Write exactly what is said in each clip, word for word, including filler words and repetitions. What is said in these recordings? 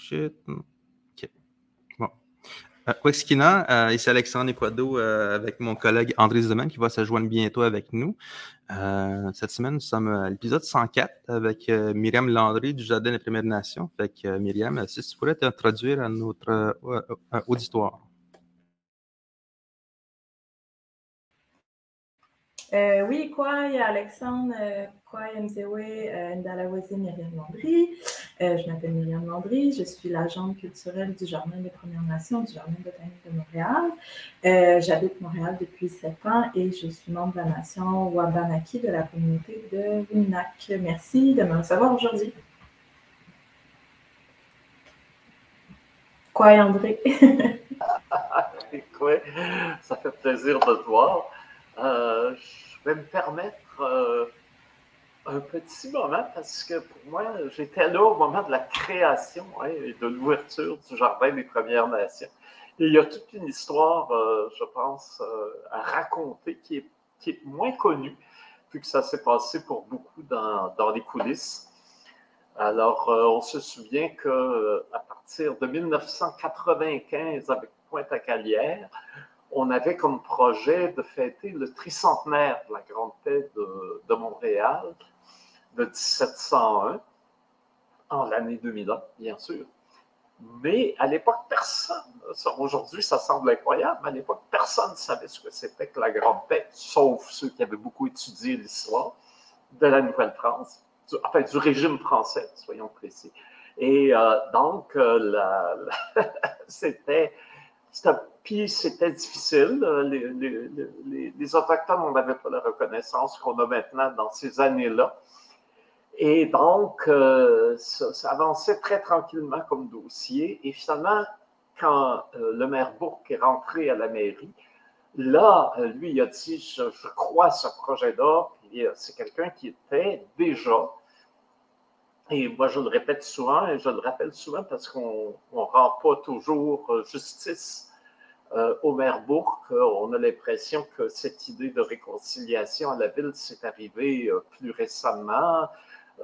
shit. OK. Bon. Euh, Wexkina, euh, ici Alexandre Equado euh, avec mon collègue André Zeman qui va se joindre bientôt avec nous. Euh, cette semaine, nous sommes à l'épisode cent quatre avec euh, Myriam Landry du Jardin des Premières Nations. Fait que, euh, Myriam, si tu pourrais t'introduire à notre euh, euh, auditoire. Euh, oui, quoi, il y a Alexandre, euh, quoi, Mzewe, euh, Ndalawese, Myriam Landry. Euh, je m'appelle Myriam Landry, je suis l'agente culturelle du Jardin des Premières Nations, du Jardin botanique de Montréal. Euh, j'habite Montréal depuis sept ans et je suis membre de la nation Wabanaki de la communauté de Winac. Merci de me recevoir aujourd'hui. Quoi, André? Quoi? Ça fait plaisir de te voir. Euh, je vais me permettre euh, un petit moment parce que pour moi, j'étais là au moment de la création hein, et de l'ouverture du Jardin des Premières Nations. Et il y a toute une histoire, euh, je pense, euh, à raconter qui est, qui est moins connue, vu que ça s'est passé pour beaucoup dans, dans les coulisses. Alors, euh, on se souvient qu'à partir de dix-neuf cent quatre-vingt-quinze, avec Pointe-à-Callière, on avait comme projet de fêter le tricentenaire de la Grande Paix de, de Montréal de dix-sept cent un, en l'année deux mille un, bien sûr. Mais à l'époque, personne, aujourd'hui ça semble incroyable, mais à l'époque, personne ne savait ce que c'était que la Grande Paix, sauf ceux qui avaient beaucoup étudié l'histoire de la Nouvelle-France, du, enfin du régime français, soyons précis. Et euh, donc, euh, la, la, c'était... c'était Puis c'était difficile. Les, les, les, les Autochtones, on n'avait pas la reconnaissance qu'on a maintenant dans ces années-là. Et donc, euh, ça, ça avançait très tranquillement comme dossier. Et finalement, quand euh, le maire Bourque est rentré à la mairie, là, lui, il a dit, je, je crois à ce projet-là. Puis euh, c'est quelqu'un qui était déjà, et moi, je le répète souvent, et je le rappelle souvent parce qu'on ne rend pas toujours justice Euh, au maire Bourque, euh, on a l'impression que cette idée de réconciliation à la ville s'est arrivée euh, plus récemment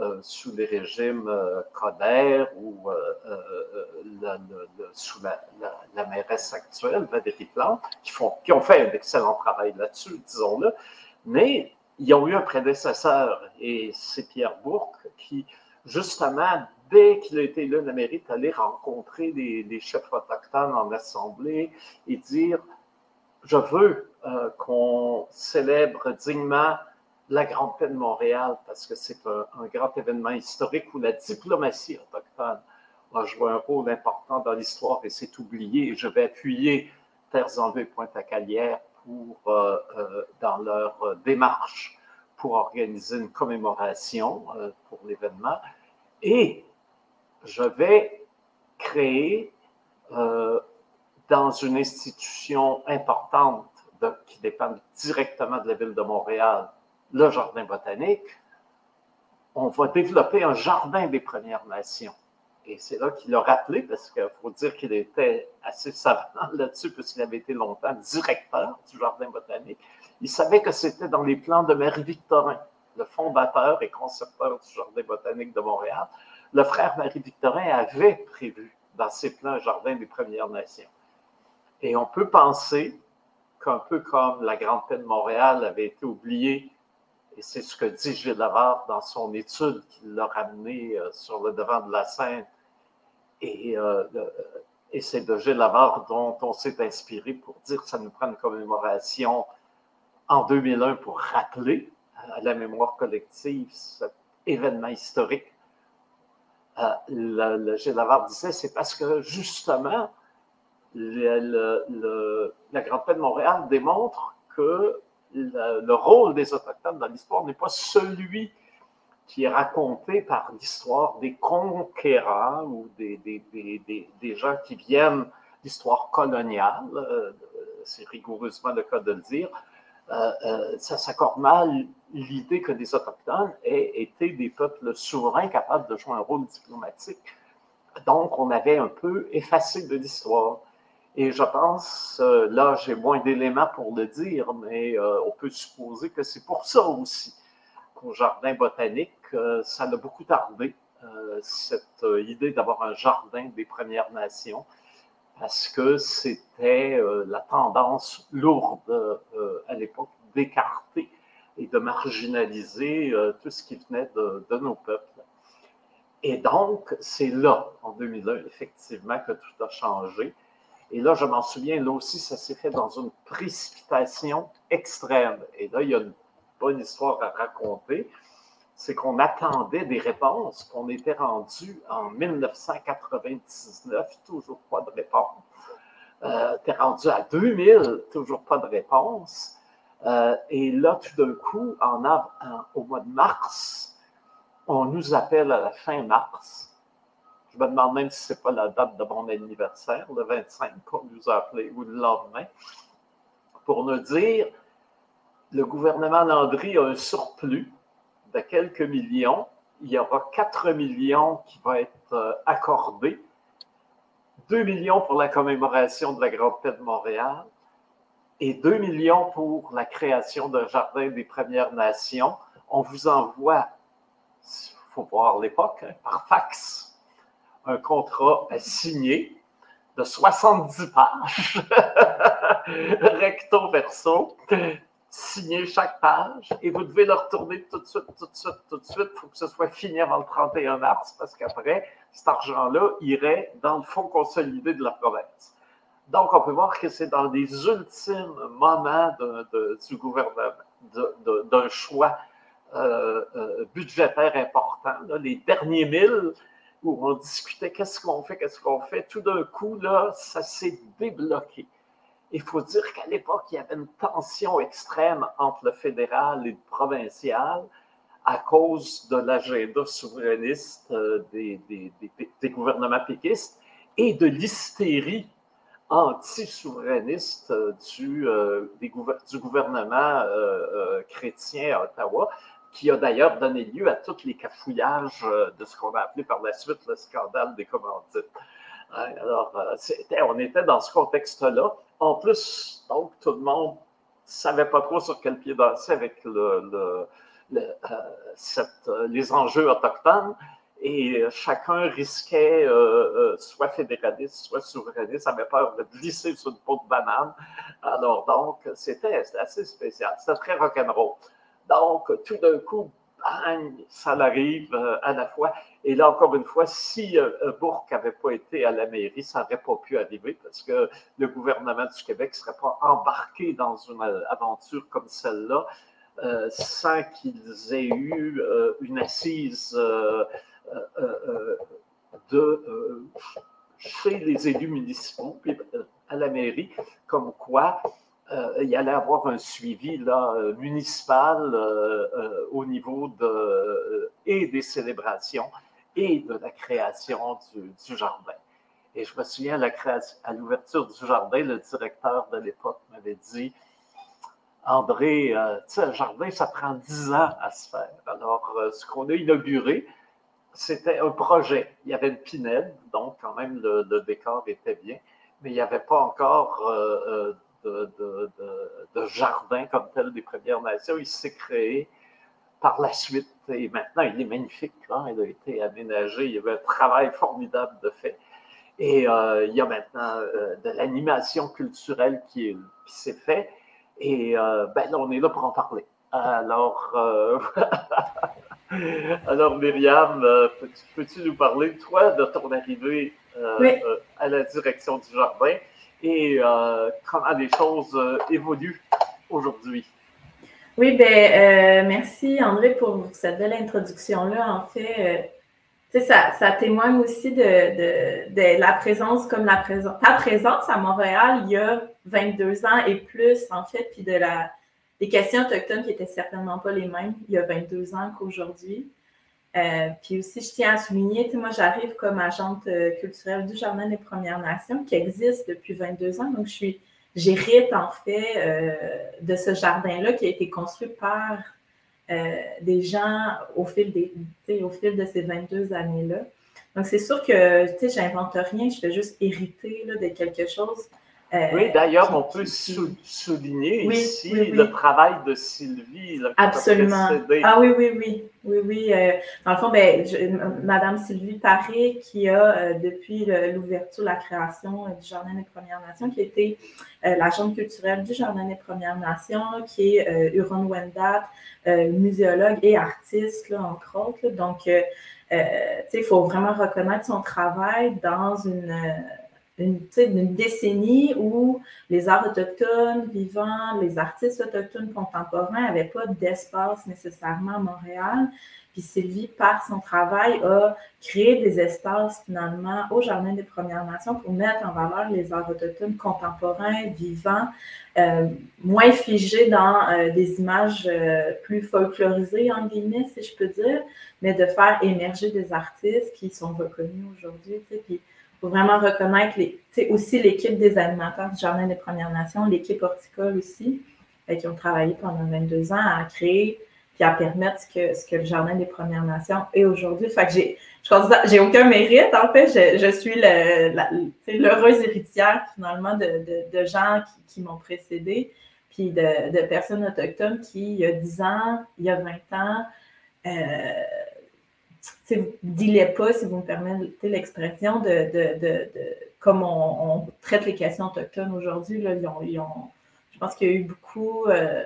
euh, sous les régimes euh, Coderre ou euh, euh, la, le, le, sous la, la, la mairesse actuelle, Valérie Plante, qui, font, qui ont fait un excellent travail là-dessus, disons-le, mais ils ont eu un prédécesseur et c'est Pierre Bourque qui, justement, dès qu'il a été élu à la mairie, est allé rencontrer les, les chefs autochtones en assemblée et dire « Je veux euh, qu'on célèbre dignement la Grande Paix de Montréal parce que c'est un, un grand événement historique où la diplomatie autochtone a joué un rôle important dans l'histoire et s'est oubliée. Je vais appuyer Terres en Vue et Pointe-à-Callière pour, euh, euh, dans leur démarche pour organiser une commémoration euh, pour l'événement. Et je vais créer euh, dans une institution importante de, qui dépend directement de la ville de Montréal, le Jardin botanique. On va développer un Jardin des Premières Nations. Et c'est là qu'il a rappelé, parce qu'il faut dire qu'il était assez savant là-dessus, parce qu'il avait été longtemps directeur du Jardin botanique. Il savait que c'était dans les plans de Marie-Victorin, le fondateur et concepteur du Jardin botanique de Montréal. Le frère Marie-Victorin avait prévu dans ses plans un Jardin des Premières Nations. Et on peut penser qu'un peu comme la Grande Paix de Montréal avait été oubliée, et c'est ce que dit Gilles Lavard dans son étude qui l'a ramené sur le devant de la scène, et, euh, et c'est de Gilles Lavard dont on s'est inspiré pour dire que ça nous prend une commémoration en deux mille un pour rappeler à la mémoire collective, cet événement historique. Euh, le, le Gilles Lavard disait, c'est parce que, justement, le, le, le, la Grande Paix de Montréal démontre que le, le rôle des Autochtones dans l'histoire n'est pas celui qui est raconté par l'histoire des conquérants ou des, des, des, des, des gens qui viennent d'histoire coloniale, euh, c'est rigoureusement le cas de le dire. Euh, euh, ça s'accorde mal l'idée que des Autochtones aient été des peuples souverains capables de jouer un rôle diplomatique. Donc, on avait un peu effacé de l'histoire. Et je pense, euh, là, j'ai moins d'éléments pour le dire, mais euh, on peut supposer que c'est pour ça aussi qu'au Jardin botanique, euh, ça a beaucoup tardé. Euh, euh, cette idée d'avoir un jardin des Premières Nations, parce que c'était euh, la tendance lourde euh, à l'époque d'écarter et de marginaliser euh, tout ce qui venait de, de nos peuples. Et donc, c'est là, en deux mille un, effectivement, que tout a changé. Et là, je m'en souviens, là aussi, ça s'est fait dans une précipitation extrême. Et là, il y a une bonne histoire à raconter. C'est qu'on attendait des réponses, qu'on était rendu en mille neuf cent quatre-vingt-dix-neuf, toujours pas de réponse. Euh, t'es rendu à deux mille, toujours pas de réponse. Euh, et là, tout d'un coup, en, en, au mois de mars, on nous appelle à la fin mars. Je me demande même si ce n'est pas la date de mon anniversaire, le vingt-cinq qu'on nous a appelé, ou le lendemain, pour nous dire le gouvernement Landry a un surplus de quelques millions. Il y aura quatre millions qui vont être accordés, deux millions pour la commémoration de la Grande Paix de Montréal et deux millions pour la création d'un jardin des Premières Nations. On vous envoie, il faut voir l'époque, hein, par fax, un contrat à signer de soixante-dix pages, recto verso, signer chaque page, et vous devez le retourner tout de suite, tout de suite, tout de suite. Il faut que ce soit fini avant le trente et un mars, parce qu'après, cet argent-là irait dans le fonds consolidé de la province. Donc, on peut voir que c'est dans les ultimes moments de, de, du gouvernement, de, de, d'un choix euh, euh, budgétaire important. Là, les derniers mille, où on discutait qu'est-ce qu'on fait, qu'est-ce qu'on fait. Tout d'un coup, là, ça s'est débloqué. Il faut dire qu'à l'époque, il y avait une tension extrême entre le fédéral et le provincial à cause de l'agenda souverainiste des, des, des, des gouvernements péquistes et de l'hystérie anti-souverainiste du, euh, des, du gouvernement euh, euh, chrétien à Ottawa, qui a d'ailleurs donné lieu à tous les cafouillages de ce qu'on a appelé par la suite le scandale des commandites. Alors, c'était, on était dans ce contexte-là. En plus, donc, tout le monde ne savait pas trop sur quel pied danser avec le, le, le, euh, cette, les enjeux autochtones, et chacun risquait, euh, euh, soit fédéraliste, soit souverainiste, avait peur de glisser sur une peau de banane. Alors, donc, c'était, c'était assez spécial. C'était très rock'n'roll. Donc, tout d'un coup, bang, ça l'arrive euh, à la fois. Et là, encore une fois, si euh, Bourque n'avait pas été à la mairie, ça n'aurait pas pu arriver parce que le gouvernement du Québec ne serait pas embarqué dans une aventure comme celle-là euh, sans qu'ils aient eu euh, une assise euh, euh, euh, de, euh, chez les élus municipaux puis, euh, à la mairie, comme quoi... Euh, il allait avoir un suivi là, municipal euh, euh, au niveau de, euh, et des célébrations et de la création du, du jardin. Et je me souviens, à, la création, à l'ouverture du jardin, le directeur de l'époque m'avait dit « André, euh, tu sais, un jardin, ça prend dix ans à se faire. » Alors, euh, ce qu'on a inauguré, c'était un projet. Il y avait une pinède, donc quand même, le, le décor était bien, mais il n'y avait pas encore... Euh, euh, De, de, de jardin comme tel des Premières Nations. Il s'est créé par la suite et maintenant, il est magnifique. Hein? Il a été aménagé. Il y avait un travail formidable de fait. Et euh, il y a maintenant euh, de l'animation culturelle qui, est, qui s'est fait. Et euh, ben, là, on est là pour en parler. Alors, euh... Alors Myriam, peux-tu, peux-tu nous parler, toi, de ton arrivée euh, oui. euh, à la direction du jardin? Et euh, comment les choses euh, évoluent aujourd'hui. Oui, bien, euh, merci André pour cette belle introduction-là. En fait, euh, tu sais, ça, ça témoigne aussi de, de, de la présence, comme la présence, ta présence à Montréal il y a vingt-deux ans et plus, en fait, puis de la, des questions autochtones qui n'étaient certainement pas les mêmes il y a vingt-deux ans qu'aujourd'hui. Euh, puis aussi, je tiens à souligner, moi j'arrive comme agente euh, culturelle du Jardin des Premières Nations qui existe depuis vingt-deux ans, donc je suis, j'hérite en fait euh, de ce jardin-là qui a été construit par euh, des gens au fil, des, au fil de ces vingt-deux années-là. Donc c'est sûr que je n'invente rien, je fais juste hériter là, de quelque chose Euh, oui, d'ailleurs, on peut sou- souligner oui, ici oui, oui. le travail de Sylvie. Là, absolument. Ah oui, oui, oui. oui, oui. Euh, dans le fond, ben, je, Madame Sylvie Paré, qui a, euh, depuis le, l'ouverture, la création euh, du Jardin des Premières Nations, qui était euh, l'agente culturelle du Jardin des Premières Nations, qui est euh, Huron-Wendat, euh, muséologue et artiste, là, entre autres. Là. Donc, euh, euh, tu sais, il faut vraiment reconnaître son travail dans une... Euh, Une, une décennie où les arts autochtones vivants, les artistes autochtones contemporains n'avaient pas d'espace nécessairement à Montréal. Puis Sylvie, par son travail, a créé des espaces finalement au Jardin des Premières Nations pour mettre en valeur les arts autochtones contemporains, vivants, euh, moins figés dans euh, des images euh, plus folklorisées, en guillemets, si je peux dire, mais de faire émerger des artistes qui sont reconnus aujourd'hui, tu sais, puis il faut vraiment reconnaître les, aussi l'équipe des animateurs du Jardin des Premières Nations, l'équipe horticole aussi, euh, qui ont travaillé pendant vingt-deux ans à créer et à permettre ce que, ce que le Jardin des Premières Nations est aujourd'hui. Fait que j'ai, je considère, j'ai aucun mérite, en fait. Je, je suis le, la, l'heureuse héritière, finalement, de, de, de gens qui, qui m'ont précédée, puis de, de personnes autochtones qui, il y a dix ans, il y a vingt ans, euh, dilaient pas, si vous me permettez l'expression, de, de, de, de comme on, on traite les questions autochtones aujourd'hui. Là, ils ont, ils ont, je pense qu'il y a eu beaucoup euh,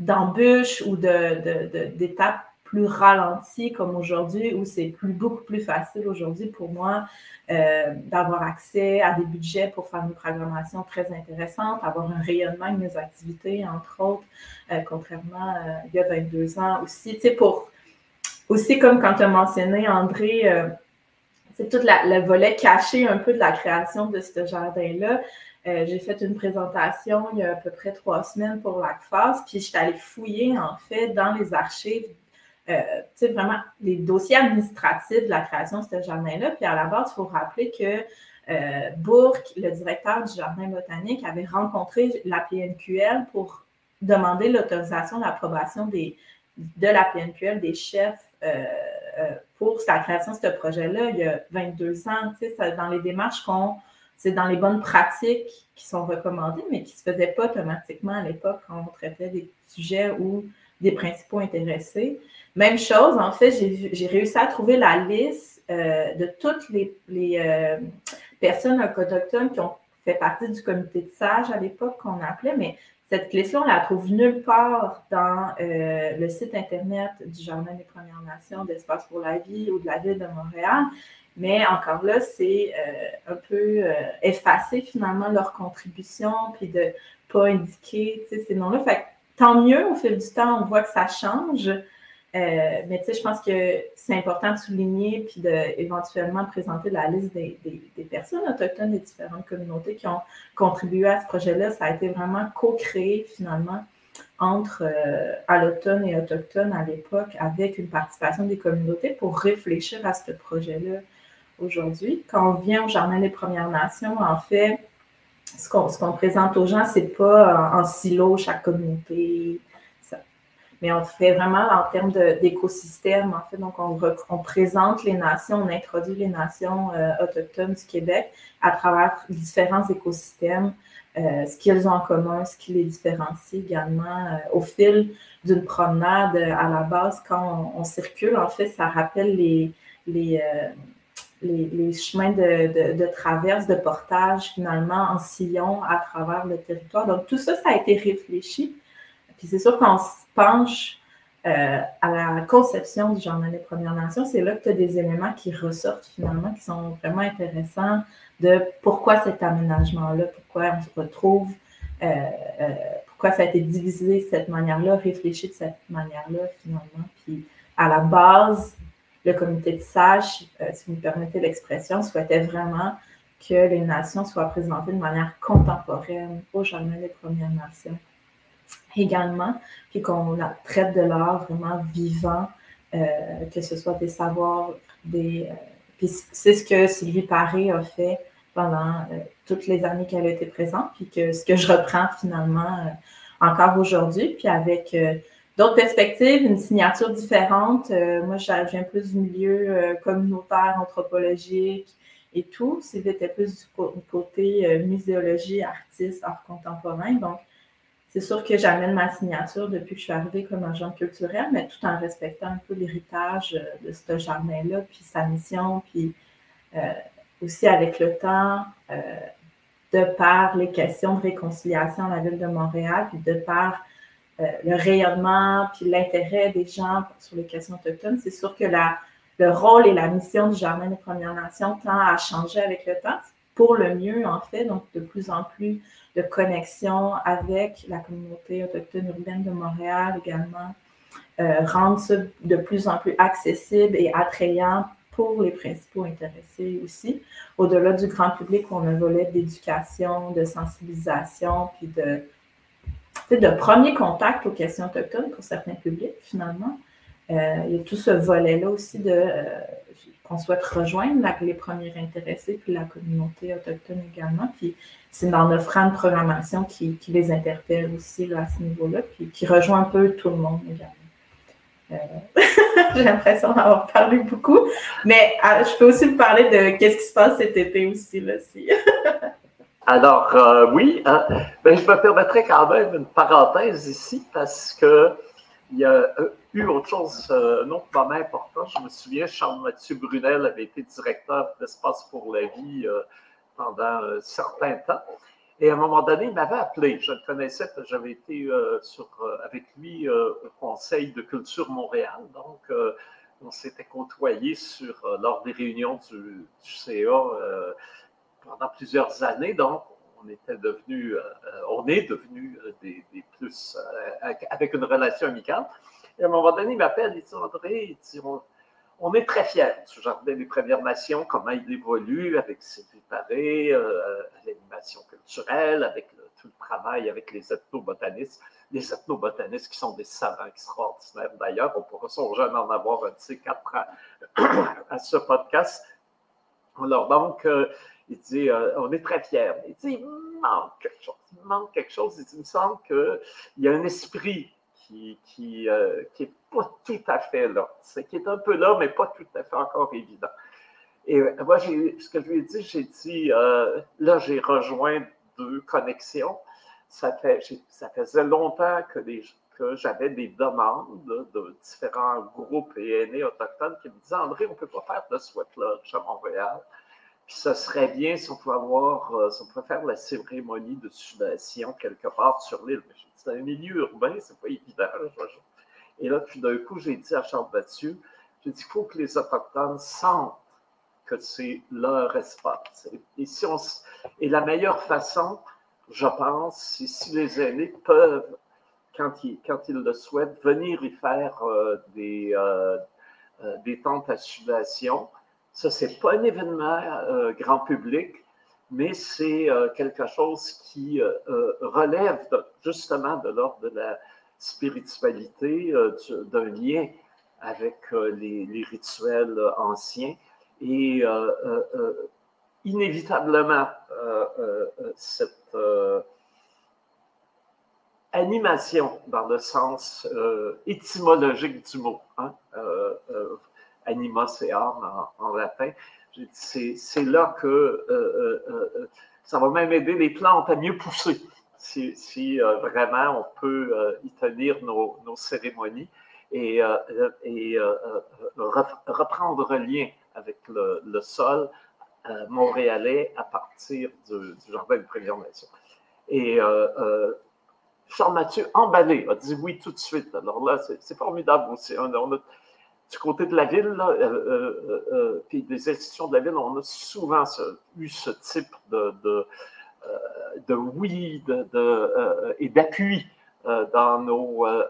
d'embûches ou de, de, de, d'étapes plus ralenties comme aujourd'hui, où c'est plus, beaucoup plus facile aujourd'hui pour moi euh, d'avoir accès à des budgets pour faire une programmation très intéressante, avoir un rayonnement de mes activités, entre autres, euh, contrairement euh, il y a vingt-deux ans aussi. Tu sais, pour... Aussi, comme quand tu as mentionné, André, euh, c'est tout la, le volet caché un peu de la création de ce jardin-là. Euh, j'ai fait une présentation il y a à peu près trois semaines pour l'A C F A S, puis je suis allée fouiller, en fait, dans les archives, euh, tu sais, vraiment, les dossiers administratifs de la création de ce jardin-là. Puis à la base, il faut rappeler que euh, Bourque, le directeur du Jardin botanique, avait rencontré la P N Q L pour demander l'autorisation, l'approbation des... de la P N Q L, des chefs euh, euh, pour la création de ce projet-là il y a vingt-deux ans. Tu sais, ça, dans les démarches qu'on... C'est dans les bonnes pratiques qui sont recommandées, mais qui ne se faisaient pas automatiquement à l'époque quand on traitait des sujets ou des principaux intéressés. Même chose, en fait, j'ai, j'ai réussi à trouver la liste euh, de toutes les, les euh, personnes autochtones qui ont fait partie du comité de sages à l'époque qu'on appelait, mais cette liste-là, on la trouve nulle part dans euh, le site Internet du Jardin des Premières Nations, d'Espace pour la vie ou de la Ville de Montréal. Mais encore là, c'est euh, un peu euh, effacer finalement leur contribution puis de ne pas indiquer ces noms-là. Fait que, tant mieux, au fil du temps, on voit que ça change. Euh, mais je pense que c'est important de souligner puis d'éventuellement présenter la liste des, des, des personnes autochtones des différentes communautés qui ont contribué à ce projet-là. Ça a été vraiment co-créé finalement entre euh, allochtones et autochtones à l'époque avec une participation des communautés pour réfléchir à ce projet-là aujourd'hui. Quand on vient au Jardin des Premières Nations, en fait, ce qu'on, ce qu'on présente aux gens, c'est pas en, en silo chaque communauté. Mais on fait vraiment en termes de, d'écosystème, en fait. Donc, on, on présente les nations, on introduit les nations euh, autochtones du Québec à travers différents écosystèmes, euh, ce qu'ils ont en commun, ce qui les différencie également. Euh, au fil d'une promenade à la base, quand on, on circule, en fait, ça rappelle les, les, euh, les, les chemins de, de, de traverse, de portage, finalement, en sillon à travers le territoire. Donc, tout ça, ça a été réfléchi. Puis c'est sûr qu'on se penche euh, à la conception du Jardin des Premières Nations, c'est là que tu as des éléments qui ressortent finalement, qui sont vraiment intéressants de pourquoi cet aménagement-là, pourquoi on se retrouve, euh, euh, pourquoi ça a été divisé de cette manière-là, réfléchi de cette manière-là finalement. Puis à la base, le comité de sages, euh, si vous me permettez l'expression, souhaitait vraiment que les nations soient présentées de manière contemporaine au Jardin des Premières Nations également, puis qu'on la traite de l'art vraiment vivant, euh, que ce soit des savoirs, des... Euh, puis c'est ce que Sylvie Paré a fait pendant euh, toutes les années qu'elle a été présente, puis que ce que je reprends finalement euh, encore aujourd'hui, puis avec euh, d'autres perspectives, une signature différente. Euh, moi, je viens plus du milieu euh, communautaire, anthropologique, et tout. C'était plus du côté euh, muséologie, artiste, art contemporain. Donc, c'est sûr que j'amène ma signature depuis que je suis arrivée comme agente culturelle, mais tout en respectant un peu l'héritage de ce jardin-là, puis sa mission, puis euh, aussi avec le temps, euh, de par les questions de réconciliation à la Ville de Montréal, puis de par euh, le rayonnement, puis l'intérêt des gens sur les questions autochtones, c'est sûr que la, le rôle et la mission du Jardin des Premières Nations tend à changer avec le temps. Pour le mieux, en fait, donc de plus en plus de connexions avec la communauté autochtone urbaine de Montréal également, euh, rendre ça de plus en plus accessible et attrayant pour les principaux intéressés aussi. Au-delà du grand public, on a un volet d'éducation, de sensibilisation, puis de, de premier contact aux questions autochtones pour certains publics, finalement. Euh, il y a tout ce volet-là aussi de... Euh, on souhaite rejoindre la, les premiers intéressés puis la communauté autochtone également. Puis c'est en offrant une programmation qui, qui les interpelle aussi là, à ce niveau-là, puis qui rejoint un peu tout le monde également. Euh, j'ai l'impression d'avoir parlé beaucoup, mais ah, je peux aussi vous parler de qu'est-ce qui se passe cet été aussi. Là, si. Alors euh, oui, hein, ben, je me permettrais quand même une parenthèse ici parce que il y a eu autre chose, euh, un autre moment important. Je me souviens, Charles-Mathieu Brunel avait été directeur d'Espace pour la vie euh, pendant un certain temps. Et à un moment donné, il m'avait appelé. Je le connaissais parce que j'avais été euh, sur, euh, avec lui euh, au Conseil de culture Montréal. Donc, euh, on s'était côtoyés sur, euh, lors des réunions du, du C A euh, pendant plusieurs années. Donc, on était devenu, euh, on est devenu des, des plus, euh, avec une relation amicale. Et à un moment donné, il m'appelle, il dit « André, il dit, on, on est très fiers du Jardin des Premières Nations, comment il évolue avec Sylvie Paré, euh, l'animation culturelle, avec le, tout le travail avec les ethnobotanistes. Les ethnobotanistes qui sont des savants extraordinaires d'ailleurs, on pourra songer à en avoir un de ces quatre à, à ce podcast. » Alors donc, euh, il dit, euh, on est très fiers. Il dit, il manque quelque chose. Il manque quelque chose. Il dit, il me semble qu'il y a un esprit qui, qui, euh, qui est pas tout à fait là. C'est, qui est un peu là, mais pas tout à fait encore évident. Et moi, j'ai, ce que je lui ai dit, j'ai dit, euh, là, j'ai rejoint deux connexions. Ça, fait, j'ai, ça faisait longtemps que, les, que j'avais des demandes de, de différents groupes et aînés autochtones qui me disaient, André, on ne peut pas faire de sweat lodge à Montréal. Puis ce serait bien si on pouvait avoir, euh, si on pouvait faire la cérémonie de sudation quelque part sur l'île. Mais j'ai dit, c'est un milieu urbain, c'est pas évident. Et là, puis d'un coup, j'ai dit à Charles-Mathieu, j'ai dit, il faut que les Autochtones sentent que c'est leur espace. Et, si on, et la meilleure façon, je pense, c'est si les aînés peuvent, quand ils, quand ils le souhaitent, venir y faire euh, des, euh, euh, des tentes à sudation. Ça, ce n'est pas un événement euh, grand public, mais c'est euh, quelque chose qui euh, relève de, justement de l'ordre de la spiritualité, euh, du, d'un lien avec euh, les, les rituels anciens. Et euh, euh, euh, inévitablement, euh, euh, cette euh, animation, dans le sens euh, étymologique du mot, hein, euh, euh, anima, c'est âme en, en latin. J'ai dit, c'est, c'est là que euh, euh, ça va même aider les plantes à mieux pousser, si, si euh, vraiment on peut euh, y tenir nos, nos cérémonies et, euh, et euh, reprendre lien avec le, le sol euh, montréalais à partir du, du Jardin des Premières Nations. Et euh, euh, Charles-Mathieu, emballé, a dit oui tout de suite. Alors là, c'est, c'est formidable aussi. On, on a, du côté de la ville, là, euh, euh, euh, puis des institutions de la ville, on a souvent ce, eu ce type de, de, euh, de oui de, de, euh, et d'appui euh, dans nos euh,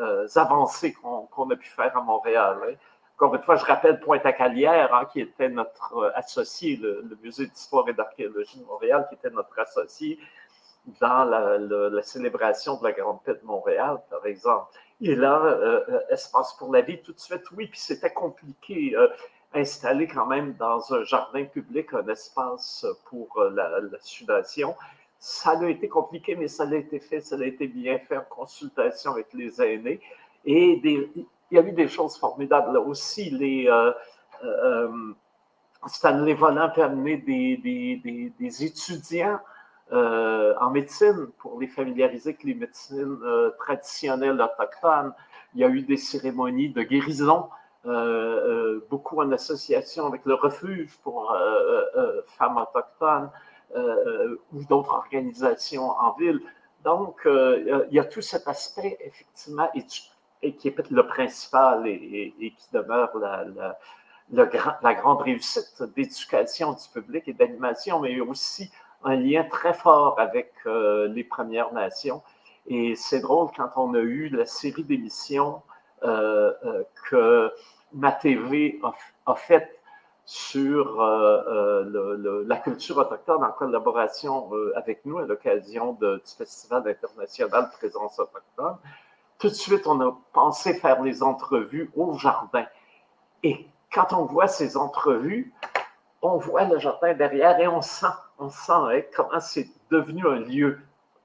euh, avancées qu'on, qu'on a pu faire à Montréal. Hein. Encore une fois, je rappelle Pointe-à-Callière, hein, qui était notre associé, le, le Musée d'histoire et d'archéologie de Montréal, qui était notre associé dans la, la, la célébration de la Grande Paix de Montréal, par exemple. Et là, euh, Espace pour la vie, tout de suite, oui, puis c'était compliqué. Euh, installer quand même dans un jardin public un espace pour euh, la, la sudation, ça a été compliqué, mais ça a été fait, ça a été bien fait en consultation avec les aînés. Et des, il y a eu des choses formidables. Là aussi, les, euh, euh, Stanley Volant permet des, des, des, des étudiants euh, en médecine pour les familiariser avec les médecines euh, traditionnelles autochtones. Il y a eu des cérémonies de guérison, euh, euh, beaucoup en association avec le refuge pour euh, euh, femmes autochtones euh, ou d'autres organisations en ville. Donc, euh, il y a tout cet aspect, effectivement, et qui est le principal et, et, et qui demeure la, la, la, grand, la grande réussite d'éducation du public et d'animation, mais aussi un lien très fort avec euh, les Premières Nations. Et c'est drôle, quand on a eu la série d'émissions euh, euh, que Ma T V a, a faite sur euh, euh, le, le, la culture autochtone en collaboration euh, avec nous à l'occasion de, du Festival international Présence Autochtone, tout de suite, on a pensé faire les entrevues au jardin. Et quand on voit ces entrevues, on voit le jardin derrière et on sent, on sent hein, comment c'est devenu un lieu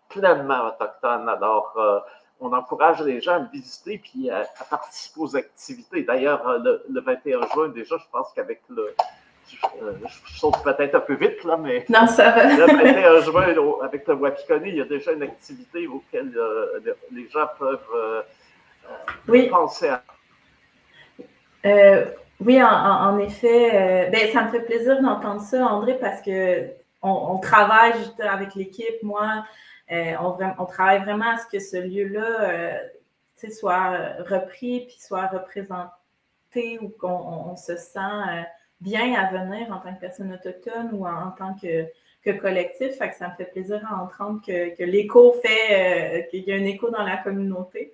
pleinement autochtone. Alors, euh, on encourage les gens à le visiter puis à, à participer aux activités. D'ailleurs, le, le vingt et un juin, déjà, je pense qu'avec le... Je, je saute peut-être un peu vite, là, mais... Non, ça va. Le vingt et un juin, avec le Wapikoni, il y a déjà une activité auquel euh, les gens peuvent euh, oui. penser à... Euh, oui, en, en effet. Euh, ben, ça me fait plaisir d'entendre ça, André, parce que on, on travaille juste avec l'équipe, moi... Euh, on, on travaille vraiment à ce que ce lieu-là euh, soit repris puis soit représenté ou qu'on on, on se sent euh, bien à venir en tant que personne autochtone ou en, en tant que, que collectif. Fait que ça me fait plaisir à entendre que, que l'écho fait, euh, qu'il y a un écho dans la communauté.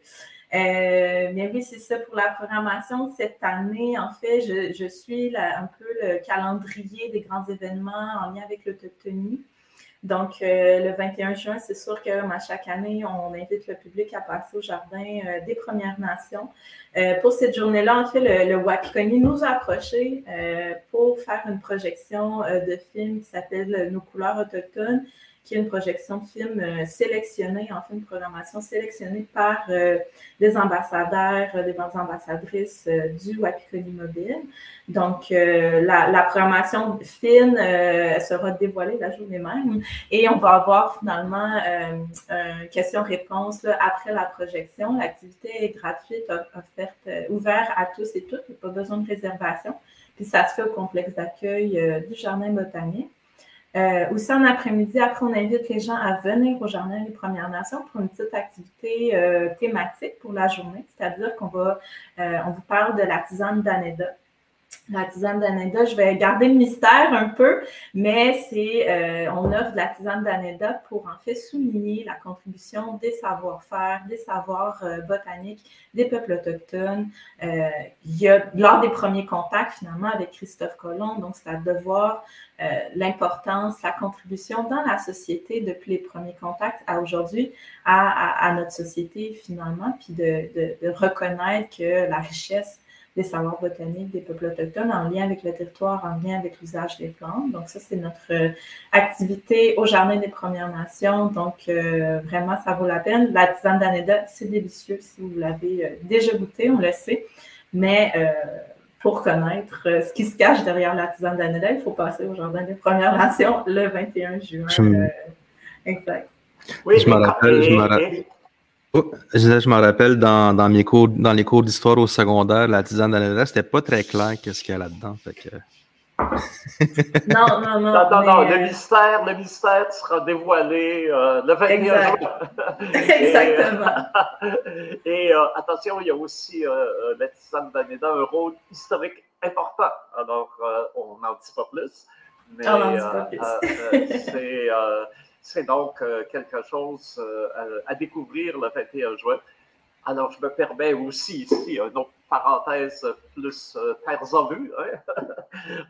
Euh, mais oui, c'est ça pour la programmation. Cette année, en fait, je, je suis là, un peu le calendrier des grands événements en lien avec l'autochtonie. Donc, euh, le vingt et un juin, c'est sûr que à chaque année, on invite le public à passer au Jardin euh, des Premières Nations. Euh, pour cette journée-là, en fait, le, le Wapikoni nous a approchés euh, pour faire une projection euh, de film qui s'appelle « Nos couleurs autochtones », qui est une projection de film euh, sélectionnée, en fait, une programmation sélectionnée par euh, des ambassadeurs, euh, des ambassadrices euh, du Wapikoni mobile. Donc, euh, la, la programmation fine euh, sera dévoilée la journée même et on va avoir finalement euh, euh, question-réponse là, après la projection. L'activité est gratuite, offerte, euh, ouverte à tous et toutes, pas besoin de réservation. Puis ça se fait au complexe d'accueil euh, du Jardin botanique. Euh, aussi en après-midi, après, on invite les gens à venir au Jardin des Premières Nations pour une petite activité euh, thématique pour la journée, c'est-à-dire qu'on va, euh, on vous parle de la tisane d'Aneda. La tisane d'Aneda, je vais garder le mystère un peu, mais c'est, euh, on offre de la tisane d'Aneda pour en fait souligner la contribution des savoir-faire, des savoirs euh, botaniques des peuples autochtones. Euh, il y a, lors des premiers contacts finalement avec Christophe Colomb, donc c'est à devoir euh, l'importance, la contribution dans la société depuis les premiers contacts à aujourd'hui, à, à, à notre société finalement, puis de, de, de reconnaître que la richesse des savoirs botaniques des peuples autochtones en lien avec le territoire, en lien avec l'usage des plantes. Donc ça, c'est notre activité au Jardin des Premières Nations. Donc euh, vraiment, ça vaut la peine. La tisane d'Aneda, c'est délicieux si vous l'avez déjà goûté, on le sait. Mais euh, pour connaître ce qui se cache derrière la tisane d'Aneda, il faut passer au Jardin des Premières Nations le vingt et un juin. Je euh, exact. Oui, je m'en rappelle, je m'en rappelle. Oh, je, je me rappelle dans, dans mes cours, dans les cours d'histoire au secondaire, la tisane d'Aneda, c'était pas très clair qu'est-ce qu'il y a là-dedans. Fait que... non, non, non. Non, non, non. Euh... Le mystère, le mystère sera dévoilé euh, le vingt et un juin. Exactement. Et, et euh, attention, il y a aussi euh, la tisane d'Aneda, un rôle historique important. Alors, euh, on n'en dit pas plus. Mais, on n'en dit pas plus. Euh, euh, c'est. Euh, C'est donc euh, quelque chose euh, à, à découvrir le vingt et un juin. Alors, je me permets aussi ici une autre parenthèse plus euh, Terres en Vue. Hein?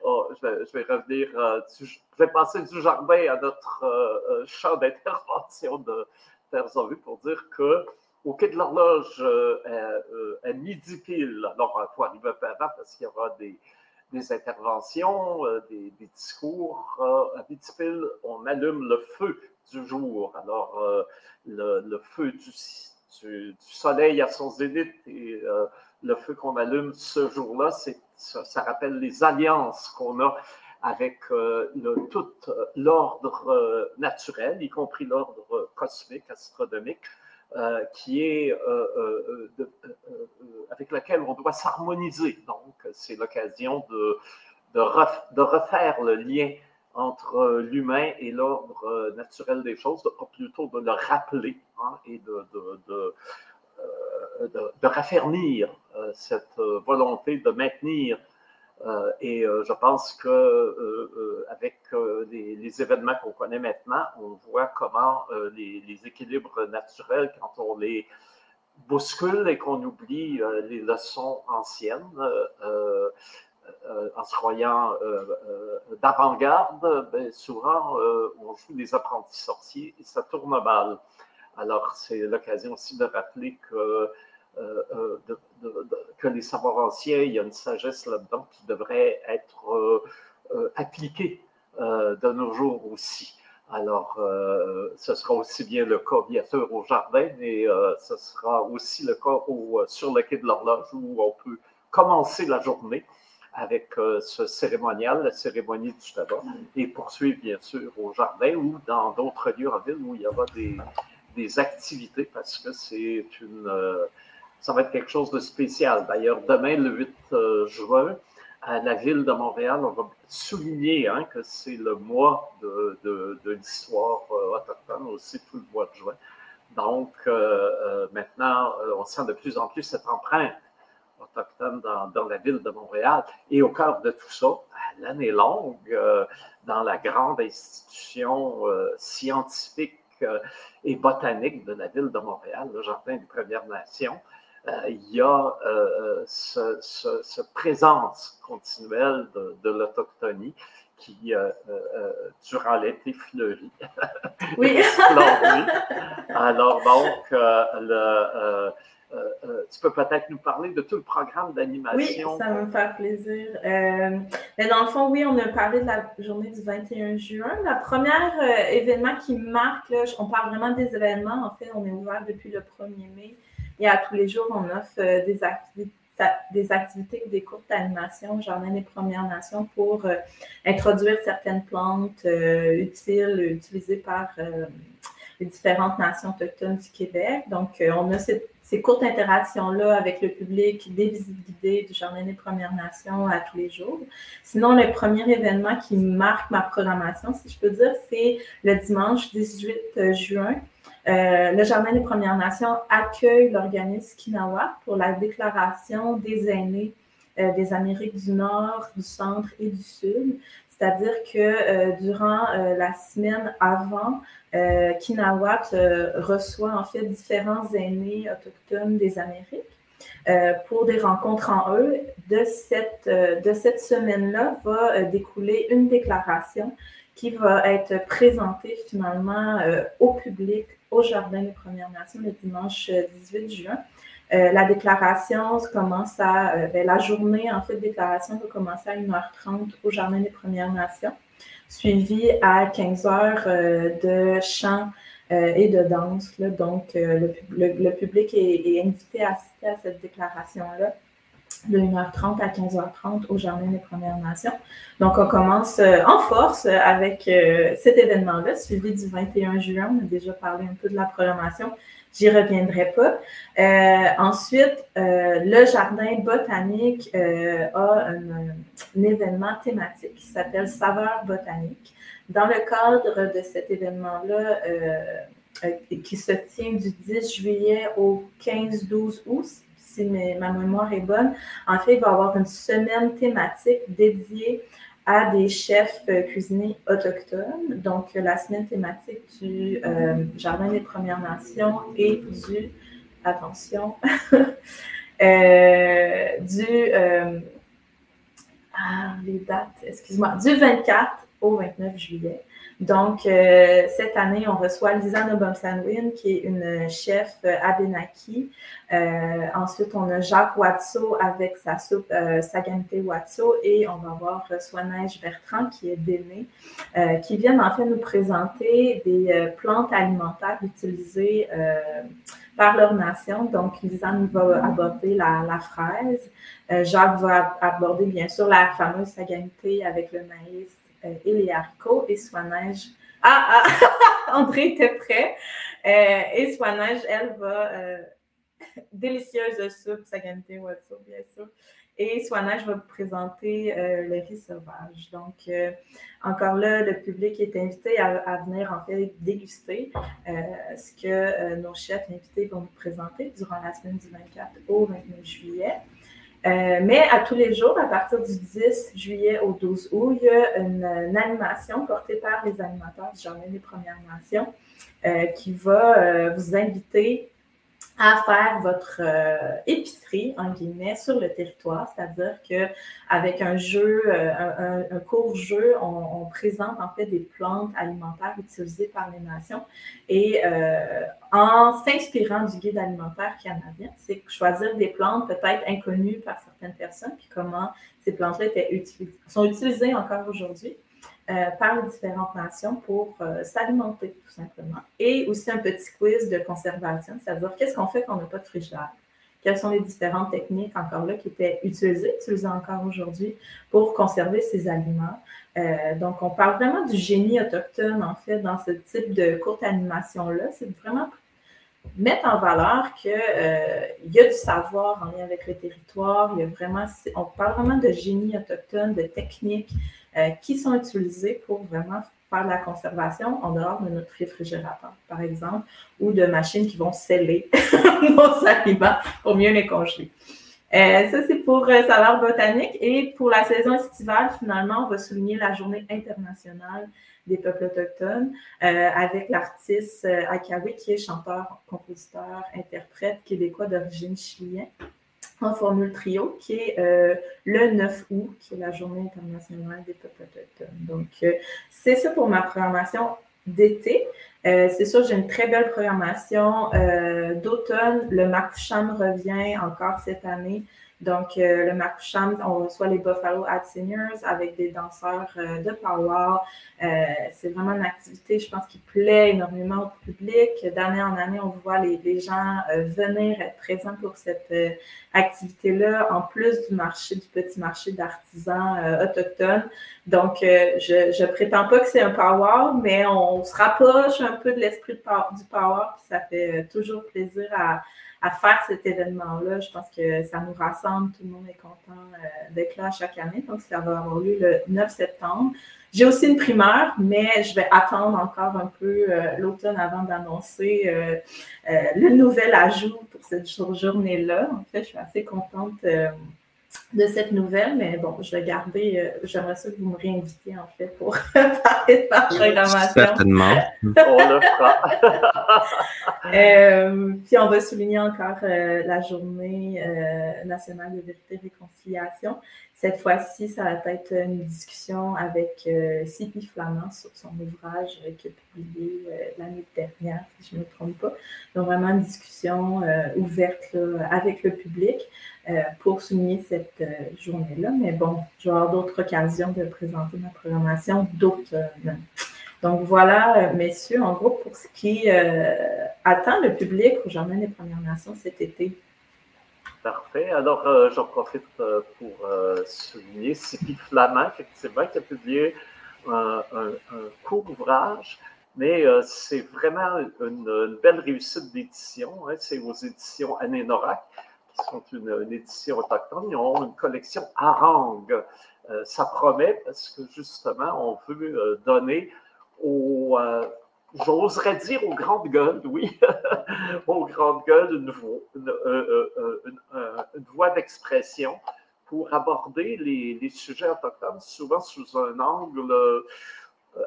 oh, je, je vais revenir, euh, du, je vais passer du jardin à notre euh, champ d'intervention de Terres en Vue pour dire qu'au Quai de l'Horloge, euh, à, à midi pile, alors il faut arriver un peu avant parce qu'il y aura des... des interventions, euh, des, des discours. Euh, à midi-pile, on allume le feu du jour. Alors, euh, le, le feu du, du, du soleil à son zénith et euh, le feu qu'on allume ce jour-là, c'est ça, ça rappelle les alliances qu'on a avec euh, le, tout euh, l'ordre euh, naturel, y compris l'ordre cosmique, astronomique, euh, qui est, euh, euh, de, euh, euh, avec lequel on doit s'harmoniser. Donc, c'est l'occasion de, de, ref, de refaire le lien entre l'humain et l'ordre naturel des choses, ou plutôt de le rappeler hein, et de, de, de, euh, de, de raffermir euh, cette volonté de maintenir. Euh, et euh, je pense qu'avec euh, euh, euh, les, les événements qu'on connaît maintenant, on voit comment euh, les, les équilibres naturels, quand on les bouscule et qu'on oublie euh, les leçons anciennes, euh, euh, euh, en se croyant euh, euh, d'avant-garde, ben, souvent euh, on joue des apprentis sorciers et ça tourne mal. Alors c'est l'occasion aussi de rappeler que Euh, euh, de, de, de, que les savoirs anciens, il y a une sagesse là-dedans qui devrait être euh, euh, appliquée euh, de nos jours aussi. Alors, euh, ce sera aussi bien le cas, bien sûr, au jardin, mais euh, ce sera aussi le cas au, sur le quai de l'Horloge, où on peut commencer la journée avec euh, ce cérémonial, la cérémonie du tabac, et poursuivre, bien sûr, au jardin ou dans d'autres lieux en ville où il y aura des, des activités, parce que c'est une... Euh, ça va être quelque chose de spécial. D'ailleurs, demain, le huit juin, à la Ville de Montréal, on va souligner hein, que c'est le mois de, de, de l'histoire euh, autochtone, aussi tout le mois de juin. Donc, euh, maintenant, on sent de plus en plus cette empreinte autochtone dans, dans la Ville de Montréal. Et au cœur de tout ça, à l'année longue, euh, dans la grande institution euh, scientifique euh, et botanique de la Ville de Montréal, le Jardin des Premières Nations, Euh, il y a euh, ce, ce, cette présence continuelle de, de l'autochtonie qui, euh, euh, durant l'été, fleurit. Oui. Alors donc, euh, le, euh, euh, tu peux peut-être nous parler de tout le programme d'animation. Oui, ça va me faire plaisir. Euh, mais dans le fond, oui, on a parlé de la journée du vingt et un juin. La première euh, événement qui marque, là, on parle vraiment des événements, en fait, on est ouvert depuis le premier mai. Et à tous les jours, on offre des, activi- des activités ou des cours d'animation au Jardin des Premières Nations pour euh, introduire certaines plantes euh, utiles, utilisées par euh, les différentes nations autochtones du Québec. Donc, euh, on a cette, ces courtes interactions-là avec le public, des visites guidées du Jardin des Premières Nations à tous les jours. Sinon, le premier événement qui marque ma programmation, si je peux dire, c'est le dimanche dix-huit juin. Euh, le Jardin des Premières Nations accueille l'organisme Kinawat pour la déclaration des aînés euh, des Amériques du Nord, du Centre et du Sud. C'est-à-dire que euh, durant euh, la semaine avant, euh, Kinawat euh, reçoit en fait différents aînés autochtones des Amériques euh, pour des rencontres en eux. De cette, euh, de cette semaine-là va euh, découler une déclaration qui va être présentée finalement euh, au public au Jardin des Premières Nations le dimanche dix-huit juin. Euh, la déclaration commence à... Euh, ben, la journée, en fait, de déclaration va commencer à une heure trente au Jardin des Premières Nations, suivie à quinze heures euh, de chant euh, et de danse. Là. Donc, euh, le, le, le public est, est invité à assister à cette déclaration-là de une heure trente à quinze heures trente au Jardin des Premières Nations. Donc, on commence en force avec cet événement-là, suivi du vingt et un juin. On a déjà parlé un peu de la programmation. J'y reviendrai pas. Euh, ensuite, euh, le Jardin botanique euh, a un, un événement thématique qui s'appelle « Saveurs botaniques ». Dans le cadre de cet événement-là, euh, qui se tient du dix juillet au quinze douze août, si ma mémoire est bonne, en fait, il va y avoir une semaine thématique dédiée à des chefs cuisiniers autochtones. Donc, la semaine thématique du euh, Jardin des Premières Nations et du, attention, euh, du, euh, ah, les dates, excuse-moi, du vingt-quatre au vingt-neuf juillet. Donc, euh, cette année, on reçoit Lisa Obomsawin, qui est une chef Abenaki. Euh, ensuite, on a Jacques Watsou avec sa soupe euh, Sagamité Watsou et on va avoir Soenège Bertrand, qui est dénée, euh, qui viennent en fait nous présenter des euh, plantes alimentaires utilisées euh, par leur nation. Donc, Lisa nous va aborder la, la fraise. Euh, Jacques va aborder, bien sûr, la fameuse saganité avec le maïs euh, et les haricots. Et Soenège... Ah, ah! André était prêt. Euh, et Soenège, elle, va... Euh, délicieuse soupe, saganité Watsou, bien sûr. Et Soenège va vous présenter euh, le riz sauvage. Donc, euh, encore là, le public est invité à, à venir, en fait, déguster euh, ce que euh, nos chefs invités vont vous présenter durant la semaine du vingt-quatre au vingt-neuf juillet. Euh, mais à tous les jours, à partir du dix juillet au douze août, il y a une, une animation portée par les animateurs du Jardin des Premières Nations euh, qui va euh, vous inviter à faire votre euh, épicerie, en guillemets, sur le territoire. C'est-à-dire qu'avec un jeu, euh, un, un court jeu, on, on présente en fait des plantes alimentaires utilisées par les nations. Et euh, en s'inspirant du guide alimentaire canadien, c'est choisir des plantes peut-être inconnues par certaines personnes, puis comment ces plantes-là étaient utilisées, sont utilisées encore aujourd'hui. Euh, par les différentes nations pour euh, s'alimenter, tout simplement. Et aussi un petit quiz de conservation, c'est-à-dire qu'est-ce qu'on fait quand on n'a pas de frigidaire? Quelles sont les différentes techniques, encore là, qui étaient utilisées, utilisées encore aujourd'hui, pour conserver ces aliments? Euh, donc, on parle vraiment du génie autochtone, en fait, dans ce type de courte animation-là. C'est vraiment mettre en valeur qu'il euh, y a du savoir en lien avec le territoire. Il y a vraiment, on parle vraiment de génie autochtone, de techniques euh, qui sont utilisées pour vraiment faire de la conservation en dehors de notre réfrigérateur, par exemple, ou de machines qui vont sceller nos aliments pour mieux les congeler. Euh, ça, c'est pour euh, Saveurs botaniques. Et pour la saison estivale, finalement, on va souligner la Journée internationale des peuples autochtones euh, avec l'artiste euh, Akawi, qui est chanteur, compositeur, interprète québécois d'origine chilienne. On formule trio, qui est euh, le neuf août, qui est la Journée internationale des peuples autochtones. Donc, euh, c'est ça pour ma programmation d'été. Euh, c'est sûr, j'ai une très belle programmation euh, d'automne. Le Makusham revient encore cette année. Donc, euh, le Makusham, on reçoit les Buffalo Hat Singers avec des danseurs euh, de powwow. Euh, c'est vraiment une activité, je pense, qui plaît énormément au public. D'année en année, on voit les, les gens euh, venir être présents pour cette euh, activité-là, en plus du marché, du petit marché d'artisans euh, autochtones. Donc, euh, je ne prétends pas que c'est un powwow, mais on se rapproche un peu de l'esprit de, du powwow, puis ça fait euh, toujours plaisir à... à faire cet événement-là. Je pense que ça nous rassemble, tout le monde est content euh, d'être là chaque année, donc ça va avoir lieu le neuf septembre. J'ai aussi une primeur, mais je vais attendre encore un peu euh, l'automne avant d'annoncer euh, euh, le nouvel ajout pour cette journée-là. En fait, je suis assez contente euh, de cette nouvelle, mais bon, je vais garder, euh, j'aimerais ça que vous me réinvitiez, en fait, pour parler de ma programmation. Certainement. On le fera. euh, puis on va souligner encore euh, la Journée euh, nationale de vérité et réconciliation. Cette fois-ci, ça va être une discussion avec euh, Cipi Flamand sur son ouvrage euh, qu'il a publié euh, l'année dernière, si je ne me trompe pas. Donc, vraiment une discussion euh, ouverte là, avec le public euh, pour souligner cette euh, journée-là. Mais bon, je vais avoir d'autres occasions de présenter ma programmation d'automne. Donc, voilà, messieurs, en gros, pour ce qui euh, attend le public au Jardin des Premières Nations cet été. Parfait. Alors, euh, j'en profite euh, pour euh, souligner Cipi Flamand, effectivement, qui a publié euh, un, un court ouvrage, mais euh, c'est vraiment une, une belle réussite d'édition. Hein. C'est aux éditions Anénorak, qui sont une, une édition autochtone. Ils ont une collection harangue. Euh, ça promet parce que, justement, on veut euh, donner aux... Euh, J'oserais dire aux grandes gueules, oui, aux grandes gueules, une voix, une, une, une, une voix d'expression pour aborder les, les sujets autochtones, souvent sous un angle euh,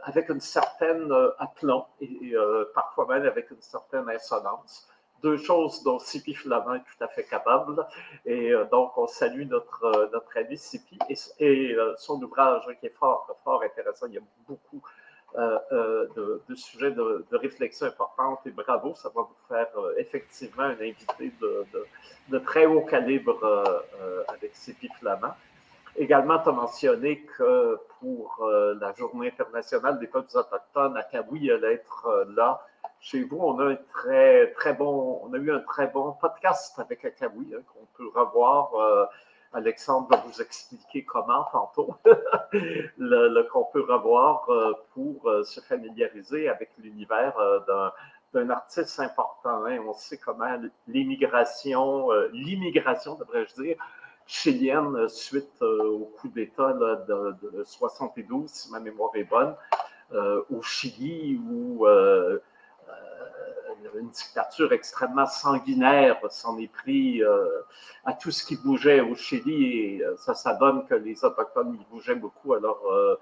avec une certaine aplomb et euh, parfois même avec une certaine insolence. Deux choses dont Cipi Flamand est tout à fait capable. Et euh, donc, on salue notre, euh, notre ami Cipi et, et euh, son ouvrage qui est fort, fort intéressant. Il y a beaucoup Euh, euh, de, de sujets de, de réflexion importante et bravo, ça va vous faire euh, effectivement un invité de, de, de très haut calibre euh, euh, avec Cipi Flamand. Également, tu as mentionné que pour euh, la Journée internationale des peuples autochtones, Akawi allait être euh, là. Chez vous, on a un très, très bon, on a eu un très bon podcast avec Akawi, hein, qu'on peut revoir. Euh, Alexandre va vous expliquer comment tantôt, le, le, qu'on peut revoir euh, pour euh, se familiariser avec l'univers euh, d'un, d'un artiste important. Hein. On sait comment l'immigration, euh, l'immigration, devrais-je dire, chilienne, suite euh, au coup d'État là, de, de soixante-douze, si ma mémoire est bonne, euh, au Chili, où euh, une dictature extrêmement sanguinaire s'en est pris euh, à tout ce qui bougeait au Chili, et ça, ça donne que les Autochtones, ils bougeaient beaucoup, alors euh,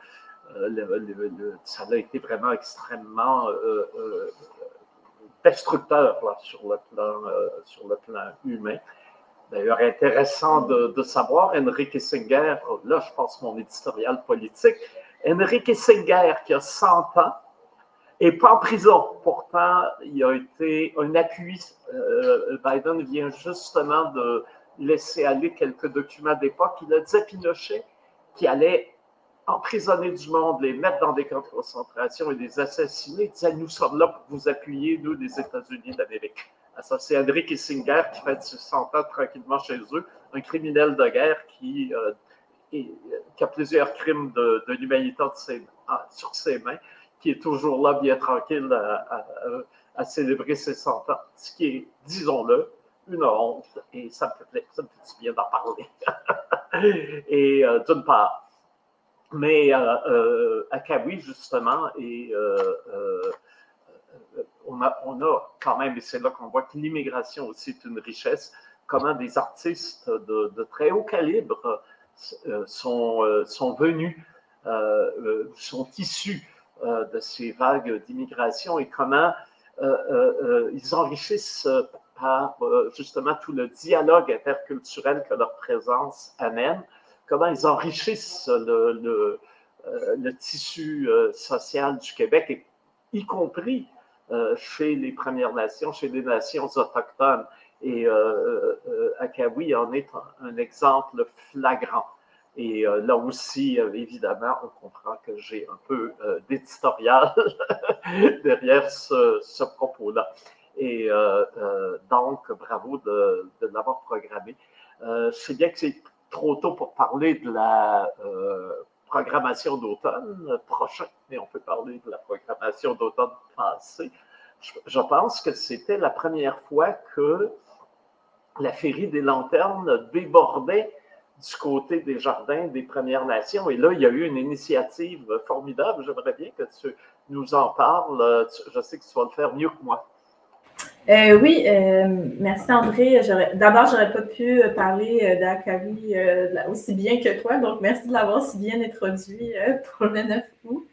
le, le, le, ça a été vraiment extrêmement euh, euh, destructeur là, sur, le plan, euh, sur le plan humain. D'ailleurs, intéressant de, de savoir, Henry Kissinger, là je passe mon éditorial politique, Henry Kissinger qui a cent ans, et pas en prison. Pourtant, il a été un appui. Euh, Biden vient justement de laisser aller quelques documents d'époque. Il a dit à Pinochet qu'il allait emprisonner du monde, les mettre dans des camps de concentration et les assassiner. Il disait « Nous sommes là pour vous appuyer, nous, des États-Unis d'Amérique. » Ça, c'est Henry Kissinger qui fait cent ans tranquillement chez eux, un criminel de guerre qui, euh, et, qui a plusieurs crimes de, de l'humanité de ses, ah, sur ses mains, qui est toujours là, bien tranquille, à, à, à célébrer ses cent ans. Ce qui est, disons-le, une honte, et ça me fait, ça me fait du bien d'en parler. et euh, d'une part. Mais euh, euh, à Akawi, justement, et, euh, euh, on, a, on a quand même, et c'est là qu'on voit que l'immigration aussi est une richesse, comment des artistes de, de très haut calibre euh, sont, euh, sont venus, euh, sont issus de ces vagues d'immigration et comment euh, euh, ils enrichissent par euh, justement tout le dialogue interculturel que leur présence amène, comment ils enrichissent le, le, euh, le tissu euh, social du Québec, et, y compris euh, chez les Premières Nations, chez les nations autochtones. Et euh, euh, Akawi en est un, un exemple flagrant. Et euh, là aussi, euh, évidemment, on comprend que j'ai un peu euh, d'éditorial derrière ce, ce propos-là. Et euh, euh, donc, bravo de, de l'avoir programmé. Euh, je sais bien que c'est trop tôt pour parler de la euh, programmation d'automne prochain, mais on peut parler de la programmation d'automne passée. Je, je pense que c'était la première fois que la Féerie des Lanternes débordait du côté des Jardins des Premières Nations. Et là, il y a eu une initiative formidable. J'aimerais bien que tu nous en parles. Je sais que tu vas le faire mieux que moi. Euh, oui, euh, merci André. J'aurais, d'abord, je n'aurais pas pu parler d'Akawi euh, aussi bien que toi. Donc, merci de l'avoir si bien introduit euh, pour le neuf août.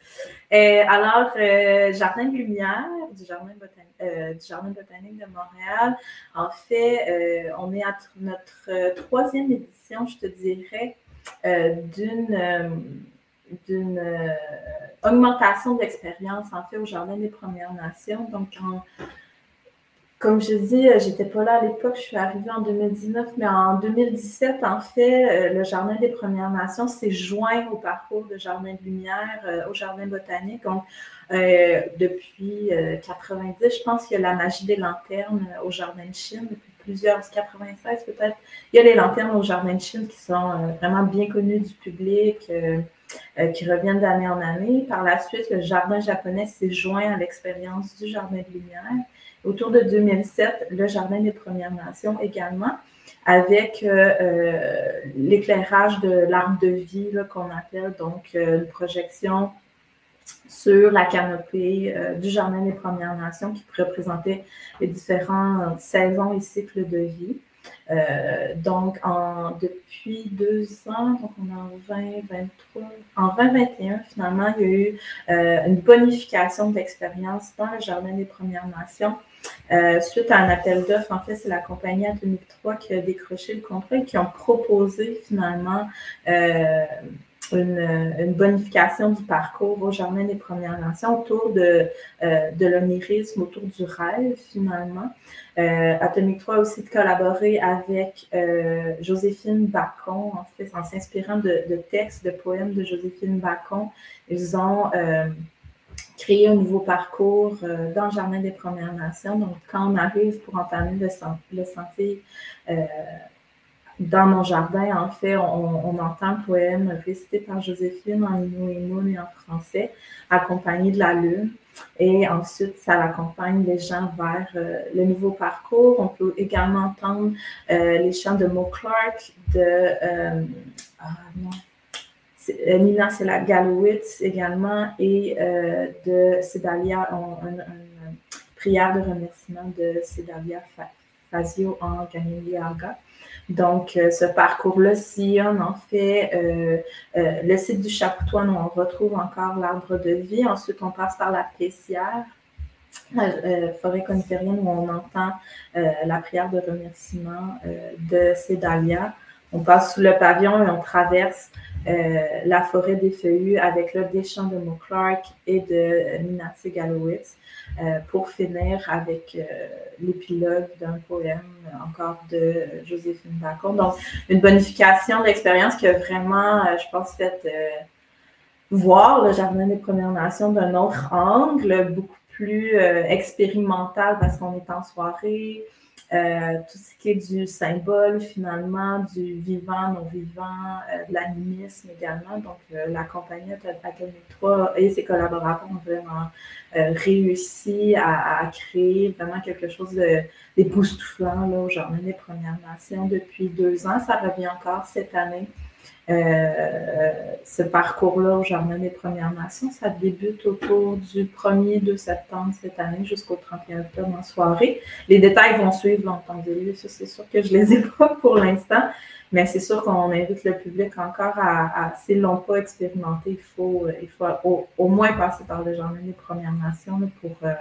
Euh, alors, euh, Jardin de Lumière du Jardin, botani- euh, du Jardin botanique de Montréal. En fait, euh, on est à t- notre euh, troisième édition, je te dirais, euh, d'une, euh, d'une euh, augmentation de l'expérience, en fait, au Jardin des Premières Nations. Donc, en Comme je dis, j'étais pas là à l'époque, je suis arrivée en deux mille dix-neuf, mais en deux mille dix-sept, en fait, le Jardin des Premières Nations s'est joint au parcours de Jardin de Lumière, au Jardin botanique. Donc, euh, depuis quatre-vingt-dix, je pense qu'il y a la magie des lanternes au Jardin de Chine, depuis plusieurs, quatre-vingt-seize peut-être. Il y a les lanternes au Jardin de Chine qui sont vraiment bien connues du public, euh, euh, qui reviennent d'année en année. Par la suite, le Jardin japonais s'est joint à l'expérience du Jardin de Lumière. Autour de deux mille sept, le Jardin des Premières Nations également, avec euh, l'éclairage de l'arbre de vie là, qu'on appelle, donc euh, une projection sur la canopée euh, du Jardin des Premières Nations qui représentait les différentes saisons et cycles de vie. Euh, donc, en, depuis deux ans, donc on est en vingt vingt-trois, en vingt vingt et un, finalement, il y a eu euh, une bonification de l'expérience dans le Jardin des Premières Nations. Euh, suite à un appel d'offres, en fait, c'est la compagnie Atomic trois qui a décroché le contrat et qui ont proposé finalement euh, une, une bonification du parcours au Jardin des Premières Nations autour de, euh, de l'onirisme, autour du rêve finalement. Euh, Atomic trois a aussi collaboré avec euh, Joséphine Bacon, en fait, en s'inspirant de, de textes, de poèmes de Joséphine Bacon. Ils ont... Euh, créer un nouveau parcours euh, dans le Jardin des Premières Nations. Donc, quand on arrive pour entamer le, sent, le sentier euh, dans mon jardin, en fait, on, on entend le poème récité par Joséphine en inuimun et en français, accompagné de la lune. Et ensuite, ça accompagne les gens vers euh, le nouveau parcours. On peut également entendre euh, les chants de Mo Clark, de euh, ah, non, c'est, euh, Nina Cédalia Galowitz également, et euh, de Cédalia, une un, un, prière de remerciement de Cédalia Fazio en Kaniliaga. Donc, euh, ce parcours-là sillonne, en fait, euh, euh, le site du Chapoutois, où on retrouve encore l'arbre de vie. Ensuite, on passe par la Pessière, euh, forêt coniférienne, où on entend euh, la prière de remerciement euh, de Cédalia. On passe sous le pavillon et on traverse euh, la forêt des feuillus avec là, des chants de Mo Clark et de Nina T. Galowitz euh, pour finir avec euh, l'épilogue d'un poème encore de Joséphine Bacon. Donc, une bonification de l'expérience qui a vraiment, euh, je pense, fait euh, voir le Jardin des Premières Nations d'un autre angle, beaucoup plus euh, expérimental parce qu'on est en soirée. Euh, tout ce qui est du symbole, finalement, du vivant, non-vivant, euh, de l'animisme également. Donc, euh, la compagnie Atomic trois et ses collaborateurs ont vraiment euh, réussi à, à créer vraiment quelque chose d'époustouflant là, au Jardin des Premières Nations depuis deux ans. Ça revient encore cette année. Euh, ce parcours-là au Jardin des Premières Nations, ça débute autour du premier deux septembre cette année jusqu'au trente et un octobre en soirée. Les détails vont suivre, là, entendez-le, ça c'est sûr que je les ai pas pour l'instant, mais c'est sûr qu'on invite le public encore à, à s'ils l'ont pas expérimenté, il faut, il faut au, au moins passer par le Jardin des Premières Nations là, pour euh,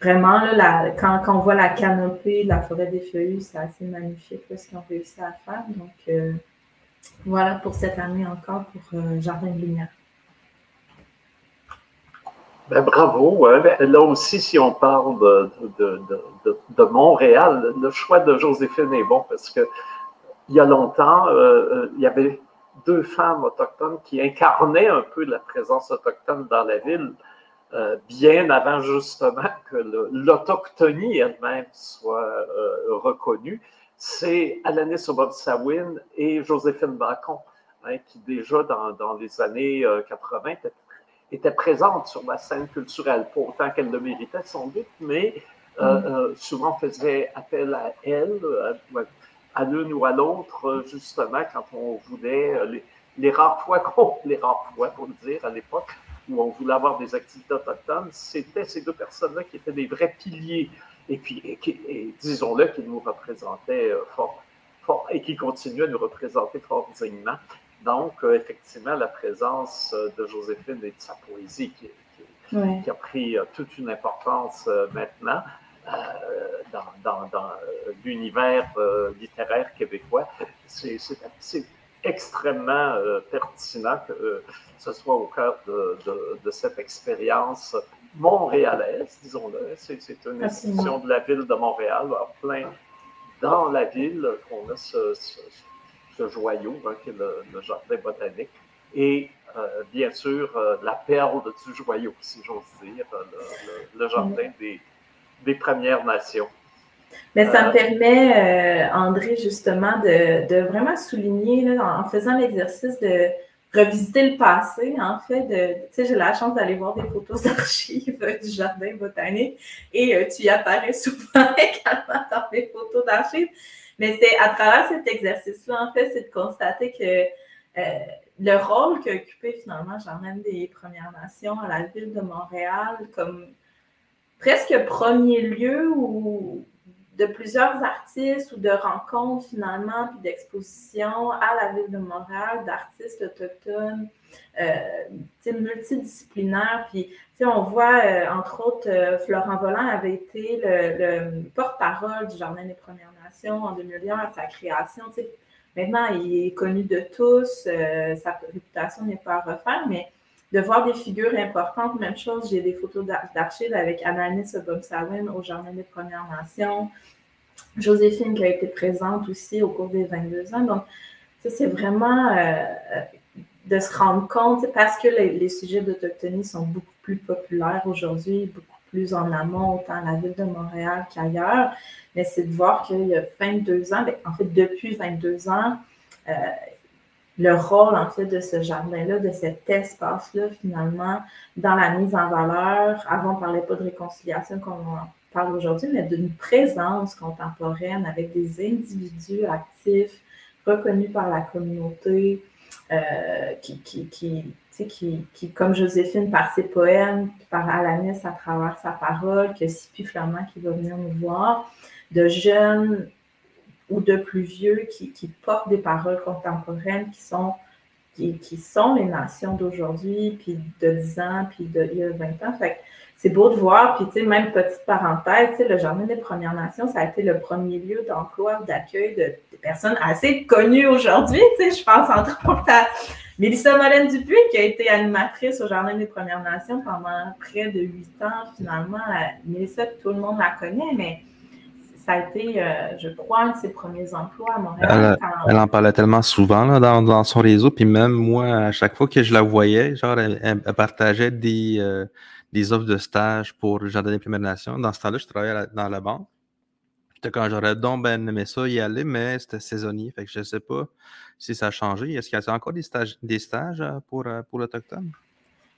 vraiment, là, la, quand, quand on voit la canopée de la forêt des feuillus, c'est assez magnifique là, ce qu'ils ont réussi à faire, donc euh, voilà pour cette année encore pour euh, Jardin de Lumière. Ben, bravo. Hein? Là aussi, si on parle de, de, de, de Montréal, le choix de Joséphine est bon parce que il y a longtemps, euh, il y avait deux femmes autochtones qui incarnaient un peu la présence autochtone dans la ville, euh, bien avant justement que le, l'autochtonie elle-même soit euh, reconnue. C'est Alanis Obomsawin et Joséphine Bacon, hein, qui déjà dans, dans les années quatre-vingt étaient, étaient présentes sur la scène culturelle, pour autant qu'elles le méritaient sans doute, mais euh, mm. euh, souvent faisaient appel à elles, à, à l'une ou à l'autre, justement, quand on voulait, les, les rares fois qu'on, les rares fois, pour le dire, à l'époque, où on voulait avoir des activités autochtones, c'était ces deux personnes-là qui étaient des vrais piliers. Et puis, et, et, disons-le, qui nous représentait fort, fort, et qui continue à nous représenter fort dignement. Donc, euh, effectivement, la présence de Joséphine et de sa poésie, qui, qui, ouais. qui a pris euh, toute une importance euh, maintenant euh, dans, dans, dans l'univers euh, littéraire québécois, c'est, c'est, c'est extrêmement euh, pertinent que euh, ce soit au cœur de, de, de cette expérience montréalaise, disons-le. C'est, c'est une institution de la ville de Montréal, alors plein dans la ville qu'on a ce, ce, ce joyau, hein, qui est le, le jardin botanique, et euh, bien sûr euh, la perle du joyau, si j'ose dire, le, le, le jardin des, des Premières Nations. Mais ça me permet, euh, André, justement, de, de vraiment souligner, là, en faisant l'exercice de revisiter le passé, en fait, de, tu sais, j'ai la chance d'aller voir des photos d'archives euh, du jardin botanique et euh, tu y apparais souvent également dans les photos d'archives. Mais c'est à travers cet exercice-là, en fait, c'est de constater que euh, le rôle qu'a occupé finalement le Jardin des Premières Nations à la ville de Montréal comme presque premier lieu où de plusieurs artistes ou de rencontres finalement, puis d'expositions à la ville de Montréal, d'artistes autochtones, euh, multidisciplinaires. Puis on voit, euh, entre autres, euh, Florent Volant avait été le, le porte-parole du Jardin des Premières Nations en deux mille un à sa création. T'sais, maintenant, il est connu de tous, euh, sa réputation n'est pas à refaire, mais de voir des figures importantes, même chose, j'ai des photos d'archives avec Alanis Obomsawin au Jardin des Premières Nations, Joséphine qui a été présente aussi au cours des vingt-deux ans. Donc, ça, c'est vraiment euh, de se rendre compte, parce que les, les sujets d'autochtonie sont beaucoup plus populaires aujourd'hui, beaucoup plus en amont, autant à la ville de Montréal qu'ailleurs, mais c'est de voir qu'il y a vingt-deux ans, bien, en fait, depuis vingt-deux ans, euh, le rôle, en fait, de ce jardin-là, de cet espace-là, finalement, dans la mise en valeur, avant, on ne parlait pas de réconciliation comme on parle aujourd'hui, mais d'une présence contemporaine avec des individus actifs, reconnus par la communauté, Euh, qui, qui, qui, qui, qui, comme Joséphine par ses poèmes, par Alanis à travers sa parole, que Cipi Flamand qui va venir nous voir, de jeunes ou de plus vieux qui, qui portent des paroles contemporaines qui sont, qui, qui sont les nations d'aujourd'hui, puis de dix ans, puis d'il y a vingt ans. Fait que c'est beau de voir, puis tu sais, même petite parenthèse, le Jardin des Premières Nations, ça a été le premier lieu d'emploi, d'accueil de, de personnes assez connues aujourd'hui, tu sais, je pense entre autres à Mélissa Mollen-Dupuis, qui a été animatrice au Jardin des Premières Nations pendant près de huit ans, finalement. Mélissa, tout le monde la connaît, mais ça a été, euh, je crois, un de ses premiers emplois à Montréal. Elle, elle en parlait tellement souvent là, dans, dans son réseau, puis même moi, à chaque fois que je la voyais, genre, elle, elle partageait des... Euh, des offres de stage pour le Jardin des Premières Nations. Dans ce temps-là, je travaillais la, dans la banque. Puis quand j'aurais donc ben, aimé ça y aller, mais c'était saisonnier. Fait que je ne sais pas si ça a changé. Est-ce qu'il y a encore des stages, des stages pour, pour l'Autochtone?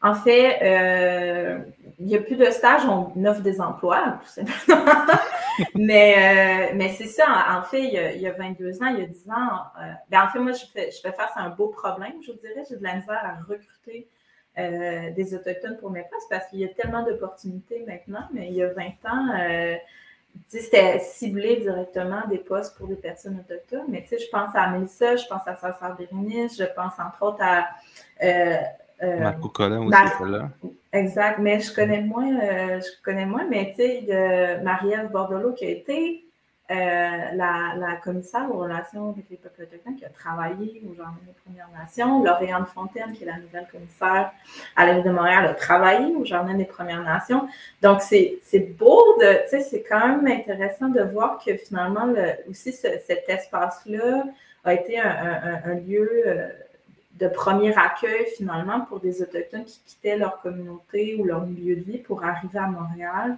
En fait, euh, il n'y a plus de stages, on offre des emplois, tout simplement. mais, euh, mais c'est ça, en, en fait, il y, a, il y a vingt-deux ans, il y a dix ans, euh, ben en fait, moi, je fais, je fais face à un beau problème, je vous dirais. J'ai de la misère à recruter Euh, des Autochtones pour mes postes parce qu'il y a tellement d'opportunités maintenant, mais il y a vingt ans, euh, c'était ciblé directement des postes pour des personnes autochtones. Mais tu sais, je pense à Mélissa, je pense à Sœur Bérénice, je pense entre autres à euh, euh, Marco Collin aussi, Mar- celle-là. Exact, mais je connais moins, euh, je connais moins, mais tu sais, euh, Marie-Ève Bordelot qui a été euh, la, la commissaire aux relations avec les peuples autochtones qui a travaillé au Jardin des Premières Nations. Lauriane Fontaine, qui est la nouvelle commissaire à la ville de Montréal, a travaillé au Jardin des Premières Nations. Donc, c'est, c'est beau de, tu sais, c'est quand même intéressant de voir que finalement, le, aussi, ce, cet espace-là a été un, un, un lieu de premier accueil, finalement, pour des Autochtones qui quittaient leur communauté ou leur milieu de vie pour arriver à Montréal,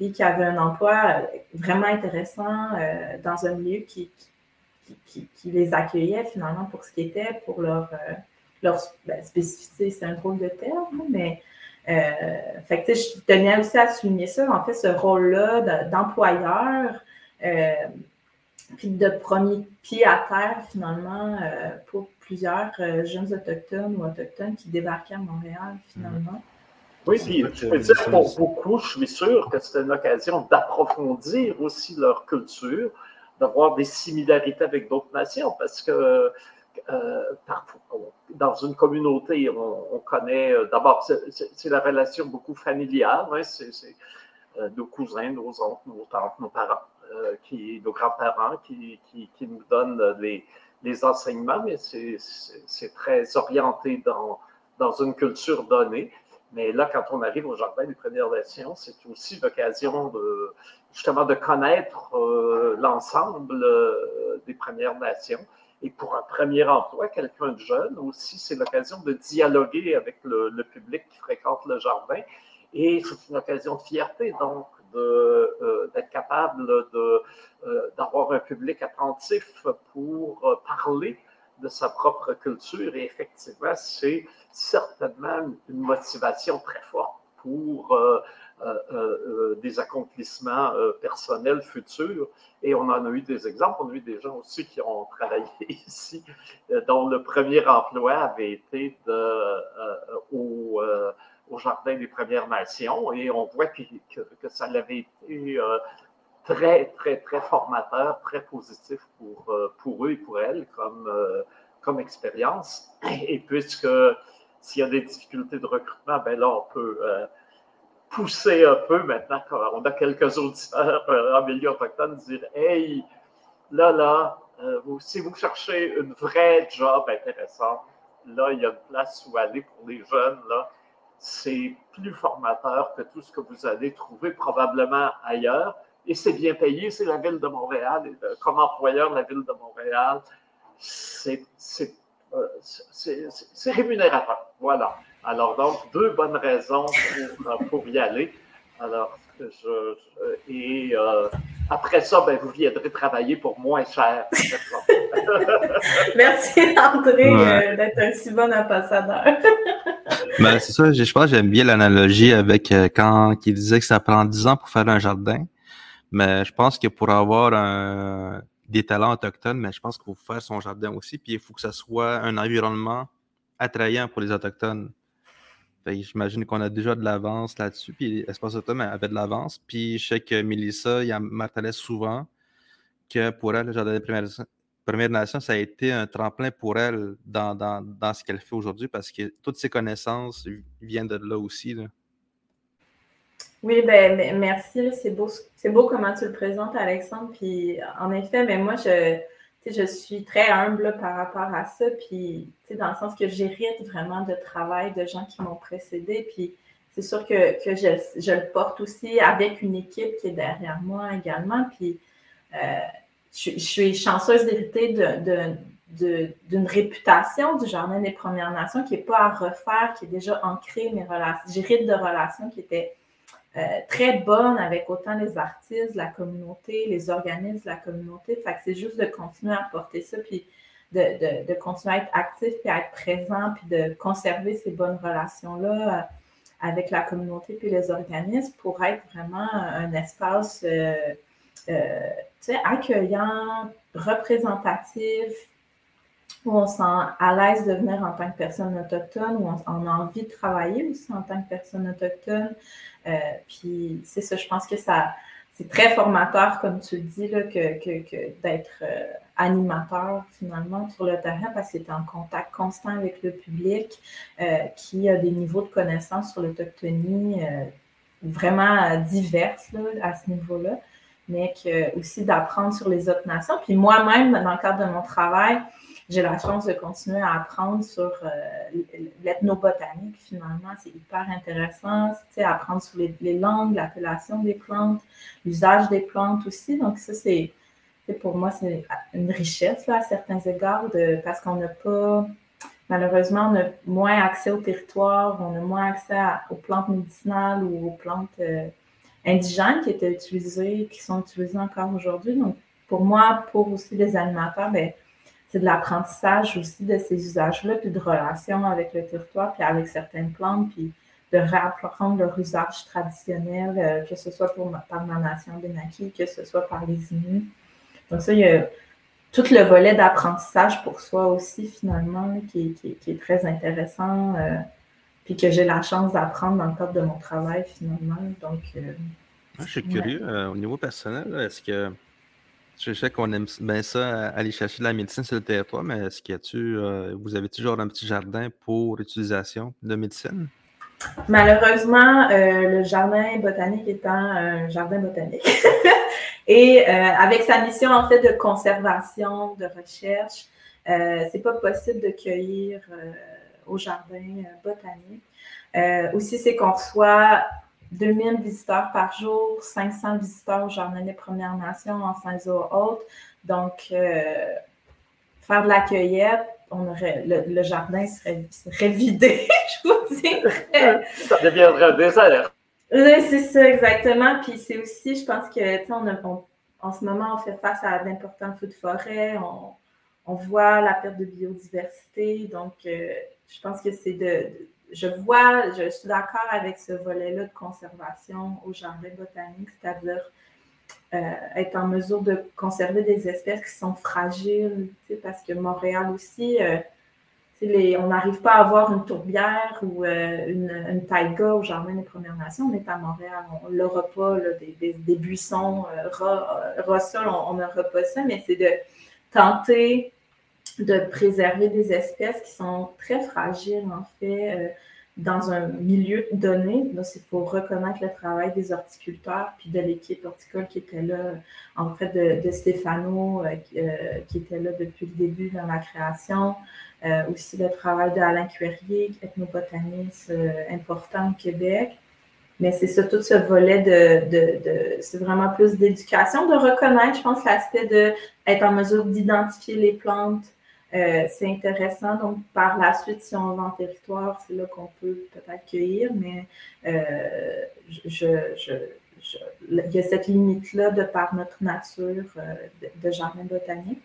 puis qui avait un emploi vraiment intéressant euh, dans un milieu qui, qui, qui, qui les accueillait finalement pour ce qu'ils étaient, pour leur, euh, leur ben, spécificité, c'est un drôle de terme, mais euh, fait que, je tenais aussi à souligner ça, en fait, ce rôle-là de, d'employeur, euh, puis de premier pied à terre finalement euh, pour plusieurs euh, jeunes autochtones ou autochtones qui débarquaient à Montréal finalement. Mmh. Oui, puis je peux dire pour beaucoup, je suis sûr que c'est une occasion d'approfondir aussi leur culture, d'avoir des similarités avec d'autres nations, parce que euh, dans une communauté, on, on connaît d'abord, c'est, c'est, c'est la relation beaucoup familiale, hein, c'est, c'est euh, nos cousins, nos oncles, nos tantes, nos parents, euh, qui, nos grands-parents qui, qui, qui nous donnent les, les enseignements, mais c'est, c'est, c'est très orienté dans, dans une culture donnée. Mais là, quand on arrive au Jardin des Premières Nations, c'est aussi l'occasion de, justement de connaître euh, l'ensemble euh, des Premières Nations. Et pour un premier emploi, quelqu'un de jeune aussi, c'est l'occasion de dialoguer avec le, le public qui fréquente le jardin. Et c'est une occasion de fierté, donc, de, euh, d'être capable de, euh, d'avoir un public attentif pour euh, parler de sa propre culture, et effectivement, c'est certainement une motivation très forte pour euh, euh, euh, des accomplissements euh, personnels futurs, et on en a eu des exemples, on a eu des gens aussi qui ont travaillé ici, euh, dont le premier emploi avait été de, euh, au, euh, au Jardin des Premières Nations, et on voit que, que, que ça l'avait été euh, très, très, très formateur, très positif pour, pour eux et pour elles comme, euh, comme expérience. Et puisque s'il y a des difficultés de recrutement, ben là, on peut euh, pousser un peu maintenant. On a quelques auditeurs euh, en milieu autochtone dire « Hey, là, là, euh, vous, si vous cherchez une vraie job intéressante, là, il y a une place où aller pour les jeunes, là. C'est plus formateur que tout ce que vous allez trouver probablement ailleurs. » Et c'est bien payé, c'est la Ville de Montréal. Comme employeur, la Ville de Montréal, c'est, c'est euh, c'est rémunérateur. Voilà. Alors, donc, deux bonnes raisons pour, pour y aller. Alors, je, je, et euh, après ça, ben, vous viendrez travailler pour moins cher. Merci, André, ouais. euh, d'être un si bon ambassadeur. Ben, c'est ça, je, je pense que j'aime bien l'analogie avec euh, quand il disait que ça prend dix ans pour faire un jardin. Mais je pense que pour avoir un, des talents autochtones, mais je pense qu'il faut faire son jardin aussi. Puis il faut que ça soit un environnement attrayant pour les Autochtones. J'imagine qu'on a déjà de l'avance là-dessus, puis Espace Autonome avait de l'avance, puis je sais que Mélissa, il martelait souvent que pour elle, le Jardin des Premières, Premières Nations, ça a été un tremplin pour elle dans, dans, dans ce qu'elle fait aujourd'hui, parce que toutes ses connaissances viennent de là aussi. Là. Oui, ben merci, c'est beau, c'est beau comment tu le présentes, Alexandre, puis en effet, ben moi, je... je suis très humble là, par rapport à ça, puis dans le sens que j'hérite vraiment de travail de gens qui m'ont précédé, puis c'est sûr que, que je, je le porte aussi avec une équipe qui est derrière moi également, puis euh, je, je suis chanceuse d'hériter de, de, de, d'une réputation du Jardin des Premières Nations qui n'est pas à refaire, qui est déjà ancrée, mes relations. J'hérite de relations qui étaient Euh, très bonne avec autant les artistes, la communauté, les organismes, la communauté. Fait que c'est juste de continuer à porter ça, puis de, de, de continuer à être actif, puis à être présent, puis de conserver ces bonnes relations-là euh, avec la communauté, puis les organismes pour être vraiment un espace euh, euh, tu sais, accueillant, représentatif, où on sent à l'aise de venir en tant que personne autochtone, où on, on a envie de travailler aussi en tant que personne autochtone. Euh, puis c'est ça, je pense que ça, c'est très formateur, comme tu le dis, là, que, que, que d'être euh, animateur finalement sur le terrain, parce que tu es en contact constant avec le public euh, qui a des niveaux de connaissances sur l'autochtonie euh, vraiment diverses là, à ce niveau-là, mais que, aussi d'apprendre sur les autres nations. Puis moi-même, dans le cadre de mon travail, j'ai la chance de continuer à apprendre sur euh, l'ethnobotanique, finalement. C'est hyper intéressant, tu sais, apprendre sur les, les langues, l'appellation des plantes, l'usage des plantes aussi. Donc ça, c'est, pour moi, c'est une richesse, là, à certains égards, de, parce qu'on n'a pas, malheureusement, on a moins accès au territoire, on a moins accès à, aux plantes médicinales ou aux plantes euh, indigènes qui étaient utilisées, qui sont utilisées encore aujourd'hui. Donc, pour moi, pour aussi les animateurs, bien, c'est de l'apprentissage aussi de ces usages-là, puis de relations avec le territoire, puis avec certaines plantes, puis de réapprendre leur usage traditionnel, euh, que ce soit pour ma, par ma nation Benaki, que ce soit par les Inuits. Donc ça, il y a tout le volet d'apprentissage pour soi aussi, finalement, qui, qui, qui est très intéressant, euh, puis que j'ai la chance d'apprendre dans le cadre de mon travail, finalement. Donc, euh, ah, je suis ouais. curieux, euh, au niveau personnel, est-ce que... Je sais qu'on aime bien ça, aller chercher de la médecine sur le territoire, mais est-ce que tu, euh, vous avez toujours un petit jardin pour utilisation de médecine? Malheureusement, euh, le jardin botanique étant un jardin botanique. Et euh, avec sa mission, en fait, de conservation, de recherche, euh, c'est pas possible de cueillir euh, au jardin botanique. Euh, aussi, c'est qu'on reçoit deux mille visiteurs par jour, cinq cents visiteurs au Jardin des Premières Nations en Saint-Zoa-Haute. Donc, euh, faire de la cueillette, on aurait, le, le jardin serait, serait vidé, je vous dirais. Ça deviendrait un désert. Oui, c'est ça, exactement. Puis c'est aussi, je pense que, tu sais, on on, en ce moment, on fait face à d'importants feux de forêt, on, on voit la perte de biodiversité. Donc, euh, je pense que c'est de... de Je vois, je suis d'accord avec ce volet-là de conservation au jardin botanique, c'est-à-dire euh, être en mesure de conserver des espèces qui sont fragiles, tu sais, parce que Montréal aussi, euh, tu sais, les, on n'arrive pas à avoir une tourbière ou euh, une, une taïga au jardin des Premières Nations, on est à Montréal, on n'aura pas là, des, des, des buissons euh, ras, ras sol, on n'aura pas ça, mais c'est de tenter... de préserver des espèces qui sont très fragiles, en fait, euh, dans un milieu donné. Donc, il faut reconnaître le travail des horticulteurs, puis de l'équipe horticole qui était là, en fait, de, de Stéphano, euh, qui était là depuis le début dans la création. Euh, aussi, le travail d'Alain Cuérier, ethnobotaniste euh, important au Québec. Mais c'est ça, tout ce volet de, de, de c'est vraiment plus d'éducation, de reconnaître, je pense, l'aspect d'être en mesure d'identifier les plantes, Euh, c'est intéressant. Donc, par la suite, si on va en territoire, c'est là qu'on peut peut-être cueillir, mais euh, je, je, je, il y a cette limite-là de par notre nature euh, de, de jardin botanique.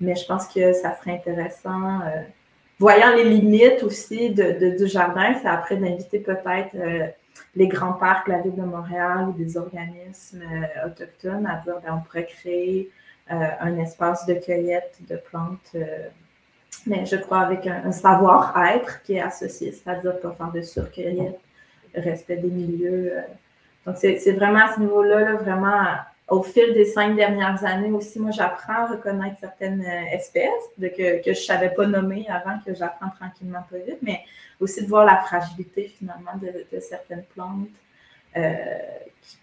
Mais je pense que ça serait intéressant, euh, voyant les limites aussi de, de, du jardin, c'est après d'inviter peut-être euh, les grands parcs de la Ville de Montréal ou des organismes euh, autochtones à dire, bien, on pourrait créer Euh, un espace de cueillette de plantes, euh, mais je crois avec un, un savoir-être qui est associé, c'est-à-dire pas faire de surcueillette, respect des milieux. Euh. Donc, c'est, c'est vraiment à ce niveau-là, là, vraiment, au fil des cinq dernières années aussi, moi, j'apprends à reconnaître certaines espèces de, que, que je ne savais pas nommer avant, que j'apprends tranquillement pas vite, mais aussi de voir la fragilité, finalement, de, de certaines plantes. Euh,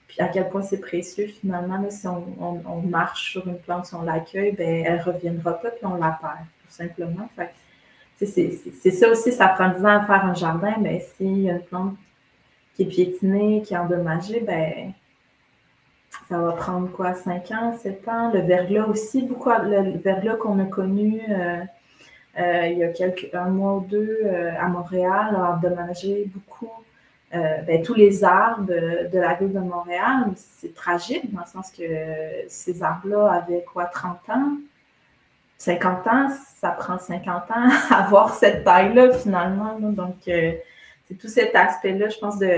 Puis à quel point c'est précieux, finalement, là, si on, on, on marche sur une plante, si on l'accueille, ben elle ne reviendra pas, puis on la perd, tout simplement. Fait que, c'est, c'est, c'est ça aussi, ça prend dix ans à faire un jardin, mais s'il y a une plante qui est piétinée, qui est endommagée, ben ça va prendre quoi, cinq ans, sept ans? Le verglas aussi, beaucoup, le verglas qu'on a connu euh, euh, il y a quelques, un mois ou deux euh, à Montréal, a endommagé beaucoup. Euh, ben, tous les arbres de la Ville de Montréal, c'est tragique dans le sens que ces arbres-là avaient quoi, trente ans, cinquante ans, ça prend cinquante ans à avoir cette taille-là finalement. Là. Donc, euh, c'est tout cet aspect-là, je pense, de,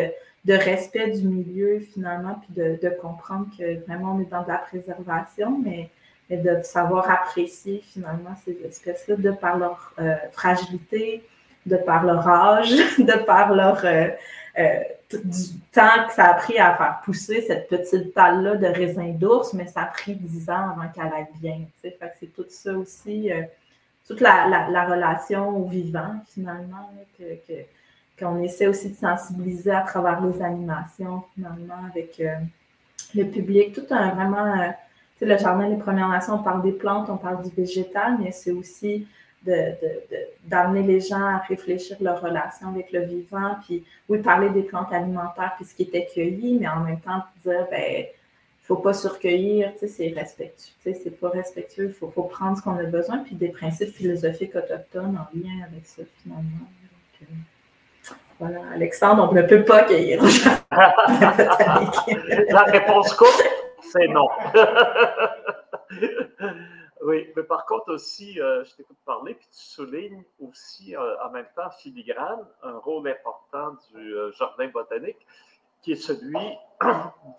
de respect du milieu finalement, puis de, de comprendre que vraiment on est dans de la préservation, mais, mais de savoir apprécier finalement ces espèces-là de par leur euh, fragilité, de par leur âge, de par leur... Euh, Euh, t- du temps que ça a pris à faire pousser cette petite talle-là de raisin d'ours, mais ça a pris dix ans avant qu'elle aille bien. Fait que c'est tout ça aussi, euh, toute la, la, la relation au vivant, finalement, là, que, que, qu'on essaie aussi de sensibiliser à travers les animations, finalement, avec euh, le public. Tout un vraiment, euh, tu sais, le Jardin des Premières Nations, on parle des plantes, on parle du végétal, mais c'est aussi... De, de, de, d'amener les gens à réfléchir leur relation avec le vivant, puis oui, parler des plantes alimentaires, puis ce qui était cueilli, mais en même temps, dire, ben, faut pas surcueillir, tu sais, c'est respectueux, tu sais, c'est pas respectueux, faut, faut prendre ce qu'on a besoin, puis des principes philosophiques autochtones en lien avec ça, finalement. Donc, euh, voilà, Alexandre, on ne peut pas cueillir. La réponse courte, c'est non. Oui, mais par contre aussi, euh, je t'écoute parler, puis tu soulignes aussi euh, en même temps filigrane un rôle important du euh, jardin botanique, qui est celui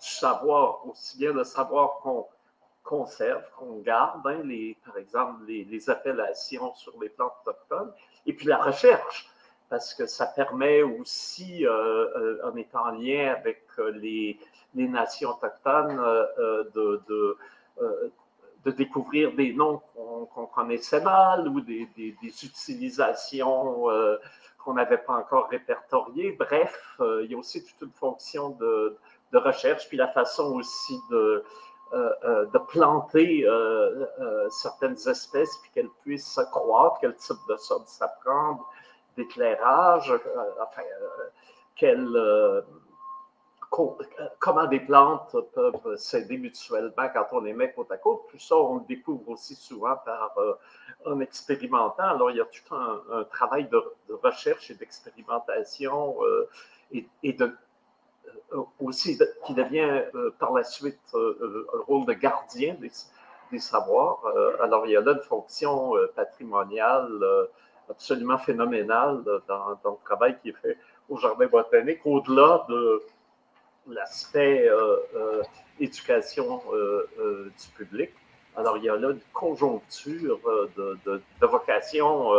du savoir, aussi bien le savoir qu'on conserve, qu'on garde, hein, les, par exemple les, les appellations sur les plantes autochtones, et puis la recherche, parce que ça permet aussi, euh, euh, en étant en lien avec euh, les, les nations autochtones, euh, de... de euh, de découvrir des noms qu'on, qu'on connaissait mal ou des, des, des utilisations euh, qu'on n'avait pas encore répertoriées. Bref, euh, il y a aussi toute une fonction de, de recherche, puis la façon aussi de, euh, de planter euh, euh, certaines espèces, puis qu'elles puissent croître, quel type de sol ça prend, d'éclairage, euh, enfin, euh, quel... Euh, comment des plantes peuvent s'aider mutuellement quand on les met côte à côte. Tout ça, on le découvre aussi souvent par, euh, en expérimentant. Alors, il y a tout un, un travail de, de recherche et d'expérimentation euh, et, et de, euh, aussi de, qui devient euh, par la suite euh, un rôle de gardien des, des savoirs. Euh, alors, il y a là une fonction euh, patrimoniale euh, absolument phénoménale dans, dans le travail qui est fait au Jardin botanique, au-delà de l'aspect euh, euh, éducation euh, euh, du public. Alors, il y a là une conjoncture euh, de, de, de vocations euh,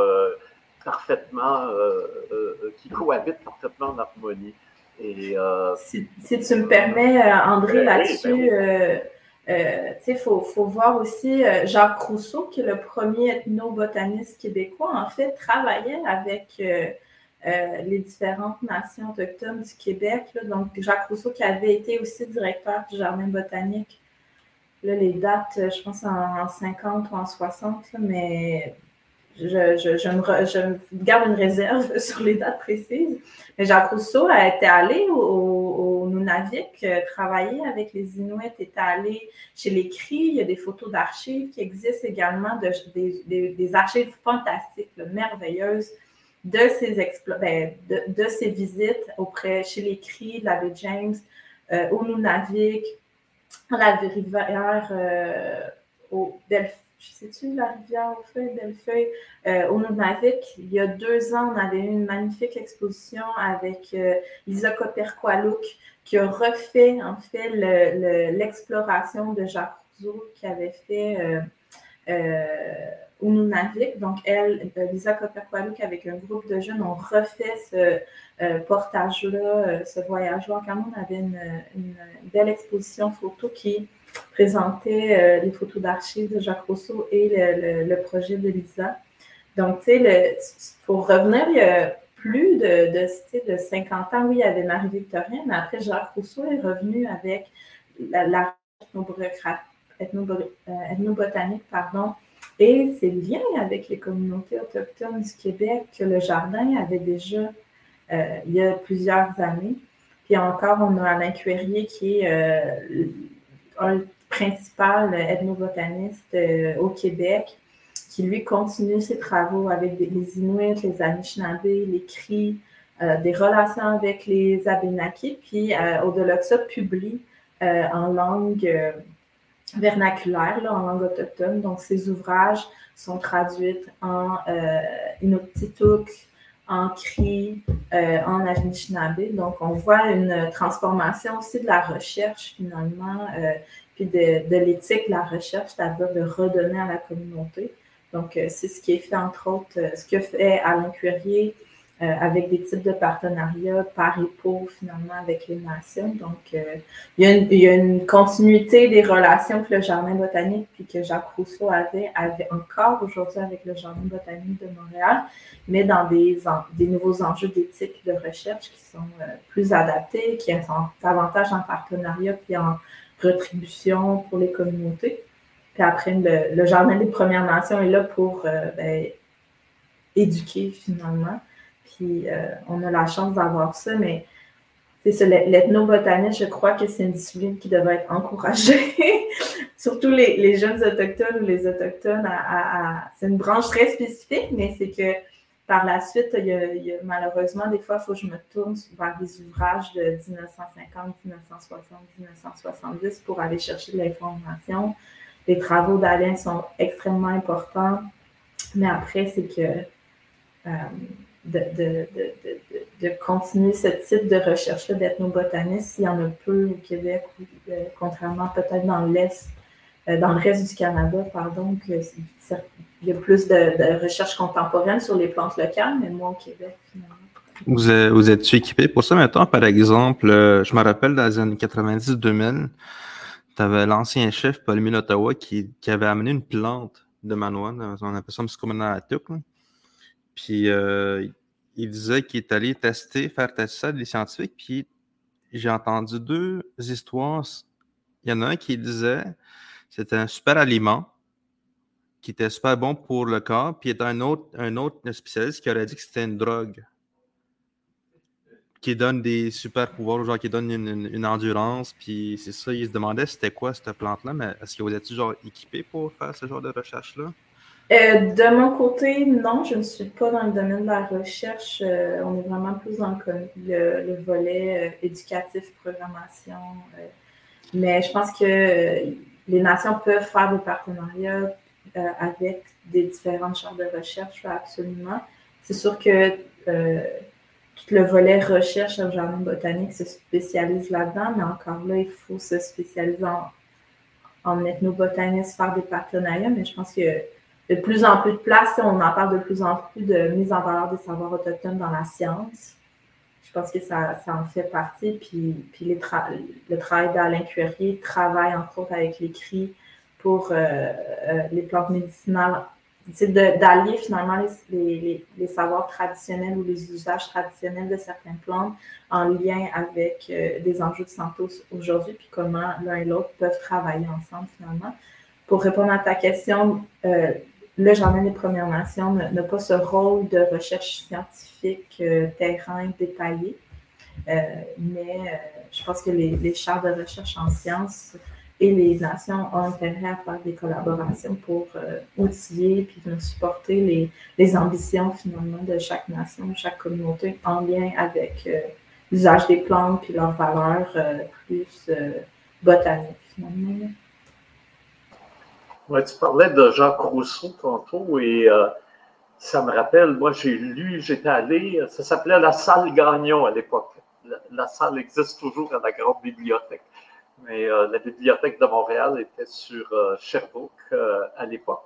parfaitement, euh, euh, qui cohabitent parfaitement en harmonie. Et, euh, si, si tu me permets, André, euh, là-dessus, oui, ben oui. euh, euh, tu sais, il faut, faut voir aussi euh, Jacques Rousseau, qui est le premier ethnobotaniste québécois, en fait, travaillait avec... Euh, Euh, les différentes nations autochtones du Québec. Là, donc, Jacques Rousseau, qui avait été aussi directeur du Jardin botanique. Là, les dates, je pense, en, en cinquante ou en soixante, là, mais je, je, je, me re, je garde une réserve sur les dates précises. Mais Jacques Rousseau a été allé au, au, au Nunavik, euh, travailler avec les Inuits, est allé chez les Cris. Il y a des photos d'archives qui existent également, de, des, des, des archives fantastiques, là, merveilleuses, de ces, explo- ben, de, de ces visites auprès, chez les Cris, la baie James, euh, au Nunavik, la rivière euh, au Belfast. Je sais-tu, la rivière aux feuilles, Bellefeuille, euh, au Nunavik, il y a deux ans, on avait eu une magnifique exposition avec euh, Lisa Koperqualuk, qui a refait, en fait, le, le, l'exploration de Jacques Rousseau qu'il avait fait euh, euh, au Nunavik. Donc, elle, Lisa Koperqualuk, avec un groupe de jeunes, ont refait ce euh, portage-là, ce voyage-là. Quand on avait une, une belle exposition photo qui présentait euh, les photos d'archives de Jacques Rousseau et le, le, le projet de Lisa. Donc, tu sais, pour revenir, il y a plus de, de, de cinquante ans, oui, il y avait Marie-Victorin, mais après, Jacques Rousseau est revenu avec la, la ethnobotanique, pardon, et ses liens avec les communautés autochtones du Québec que le jardin avait déjà euh, il y a plusieurs années. Puis encore, on a Alain Cuérier qui est euh, un principal ethnobotaniste euh, au Québec, qui lui continue ses travaux avec des, les Inuits, les Anishinaabe, les Cris, euh, des relations avec les Abénaquis, puis euh, au-delà de ça, publie euh, en langue euh, vernaculaire, là, en langue autochtone. Donc, ses ouvrages sont traduits en euh, Inuktitut, en Cri, euh, en Anishinaabe. Donc, on voit une transformation aussi de la recherche, finalement, euh, puis de, de l'éthique de la recherche, c'est-à-dire de redonner à la communauté. Donc, euh, c'est ce qui est fait, entre autres, euh, ce que fait Alain Cuérier euh, avec des types de partenariats par et pour, finalement, avec les nations. Donc, euh, il, y a une, il y a une continuité des relations que le Jardin botanique, puis que Jacques Rousseau avait, avait encore aujourd'hui avec le Jardin botanique de Montréal, mais dans des, en, des nouveaux enjeux d'éthique et de recherche qui sont euh, plus adaptés, qui sont davantage en partenariat puis en retribution pour les communautés. Puis après, le, le Jardin des Premières Nations est là pour euh, ben, éduquer, finalement. Puis euh, on a la chance d'avoir ça, mais c'est ça, l'ethnobotanisme, je crois que c'est une discipline qui devrait être encouragée. Surtout les, les jeunes autochtones ou les autochtones. À, à, à... C'est une branche très spécifique, mais c'est que par la suite, il y a, il y a, malheureusement, des fois, il faut que je me tourne vers des ouvrages de dix-neuf cent cinquante, dix-neuf cent soixante, dix-neuf cent soixante-dix pour aller chercher de l'information. Les travaux d'Alain sont extrêmement importants, mais après, c'est que euh, de, de, de, de, de continuer ce type de recherche-là d'ethnobotanistes, il y en a peu au Québec, contrairement peut-être dans l'Est, dans le reste du Canada, pardon, que c'est, il y a plus de, de recherche contemporaine sur les plantes locales, mais moins au Québec, finalement. Vous, vous êtes-tu équipé pour ça maintenant? Par exemple, je me rappelle dans les années quatre-vingt-dix deux mille, tu avais l'ancien chef, Paul Émile Ottawa, qui, qui avait amené une plante de manoine, on appelle ça Mskoumanatuk, puis euh, il disait qu'il est allé tester, faire tester ça des scientifiques, puis j'ai entendu deux histoires. Il y en a un qui disait... C'était un super aliment qui était super bon pour le corps. Puis il y a un autre, un autre spécialiste qui aurait dit que c'était une drogue qui donne des super pouvoirs, genre qui donne une, une, une endurance. Puis c'est ça, il se demandait c'était quoi cette plante-là. Mais est-ce que vous êtes genre équipé pour faire ce genre de recherche-là? Euh, de mon côté, non, je ne suis pas dans le domaine de la recherche. Euh, on est vraiment plus dans le, le, le volet euh, éducatif, programmation. Euh, mais je pense que... Euh, les nations peuvent faire des partenariats euh, avec des différentes champs de recherche, absolument. C'est sûr que euh, tout le volet recherche au jardin botanique se spécialise là-dedans, mais encore là, il faut se spécialiser en, en ethnobotanisme, faire des partenariats, mais je pense qu'il y a de plus en plus de place, on en parle de plus en plus de mise en valeur des savoirs autochtones dans la science. Je pense que ça, ça en fait partie. Puis, puis les tra- le travail d'Alain Cuérier travaille entre autres avec les Cris pour euh, euh, les plantes médicinales. C'est de, d'allier finalement les, les, les, les savoirs traditionnels ou les usages traditionnels de certaines plantes en lien avec euh, des enjeux de santé aujourd'hui, puis comment l'un et l'autre peuvent travailler ensemble finalement. Pour répondre à ta question, euh, le Jardin des Premières Nations n'a pas ce rôle de recherche scientifique euh, terrain détaillé, Euh, mais euh, je pense que les, les chaires de recherche en sciences et les nations ont intérêt à faire des collaborations pour euh, outiller puis venir supporter les, les ambitions finalement de chaque nation, chaque communauté en lien avec euh, l'usage des plantes puis leurs valeurs euh, plus euh, botaniques finalement. Ouais, tu parlais de Jacques Rousseau tantôt et euh, ça me rappelle, moi j'ai lu, j'étais allé, ça s'appelait la salle Gagnon à l'époque. La, la salle existe toujours à la Grande Bibliothèque. Mais euh, la bibliothèque de Montréal était sur euh, Sherbrooke euh, à l'époque,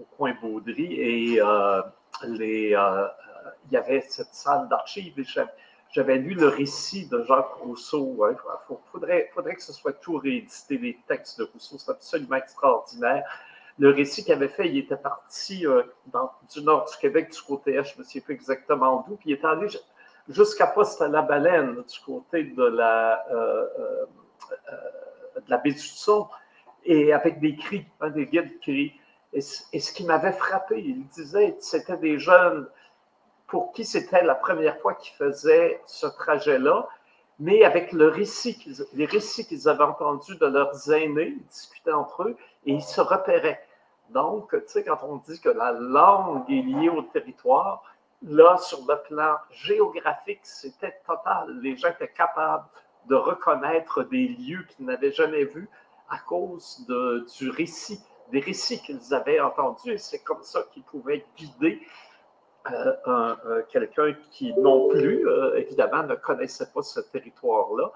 au coin Baudry, et euh, les, euh, il y avait cette salle d'archives. Et j'avais, j'avais lu le récit de Jacques Rousseau. Il hein. faudrait, faudrait que ce soit tout réédité, les textes de Rousseau, c'est absolument extraordinaire. Le récit qu'il avait fait, il était parti euh, dans, du nord du Québec, du côté H, je ne me souviens plus exactement d'où, puis il était allé jusqu'à Poste-à-la-Baleine, du côté de la... Euh, euh, Euh, de la baie du son, et avec des cris, hein, des guides cris. Et, et ce qui m'avait frappé, il disait, c'était des jeunes pour qui c'était la première fois qu'ils faisaient ce trajet-là, mais avec le récit qu'ils, les récits qu'ils avaient entendus de leurs aînés, ils discutaient entre eux, et ils se repéraient. Donc, tu sais, quand on dit que la langue est liée au territoire, là, sur le plan géographique, c'était total. Les gens étaient capables de reconnaître des lieux qu'ils n'avaient jamais vus à cause de, du récit, des récits qu'ils avaient entendus. Et c'est comme ça qu'ils pouvaient guider euh, un, euh, quelqu'un qui, non plus, euh, évidemment, ne connaissait pas ce territoire-là,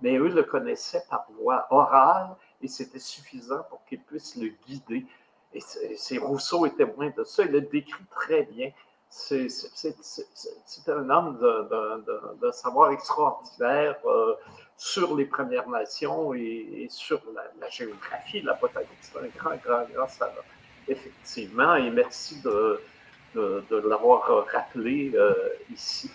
mais eux le connaissaient par voie orale et c'était suffisant pour qu'ils puissent le guider. Et c'est, c'est Rousseau est témoin de ça, il le décrit très bien. C'est, c'est, c'est, c'est, c'est un homme de, de, de, de savoir extraordinaire euh, sur les Premières Nations et, et sur la, la géographie, la botanique. C'est un grand, grand, grand savant, effectivement, et merci de, de, de l'avoir rappelé euh, ici.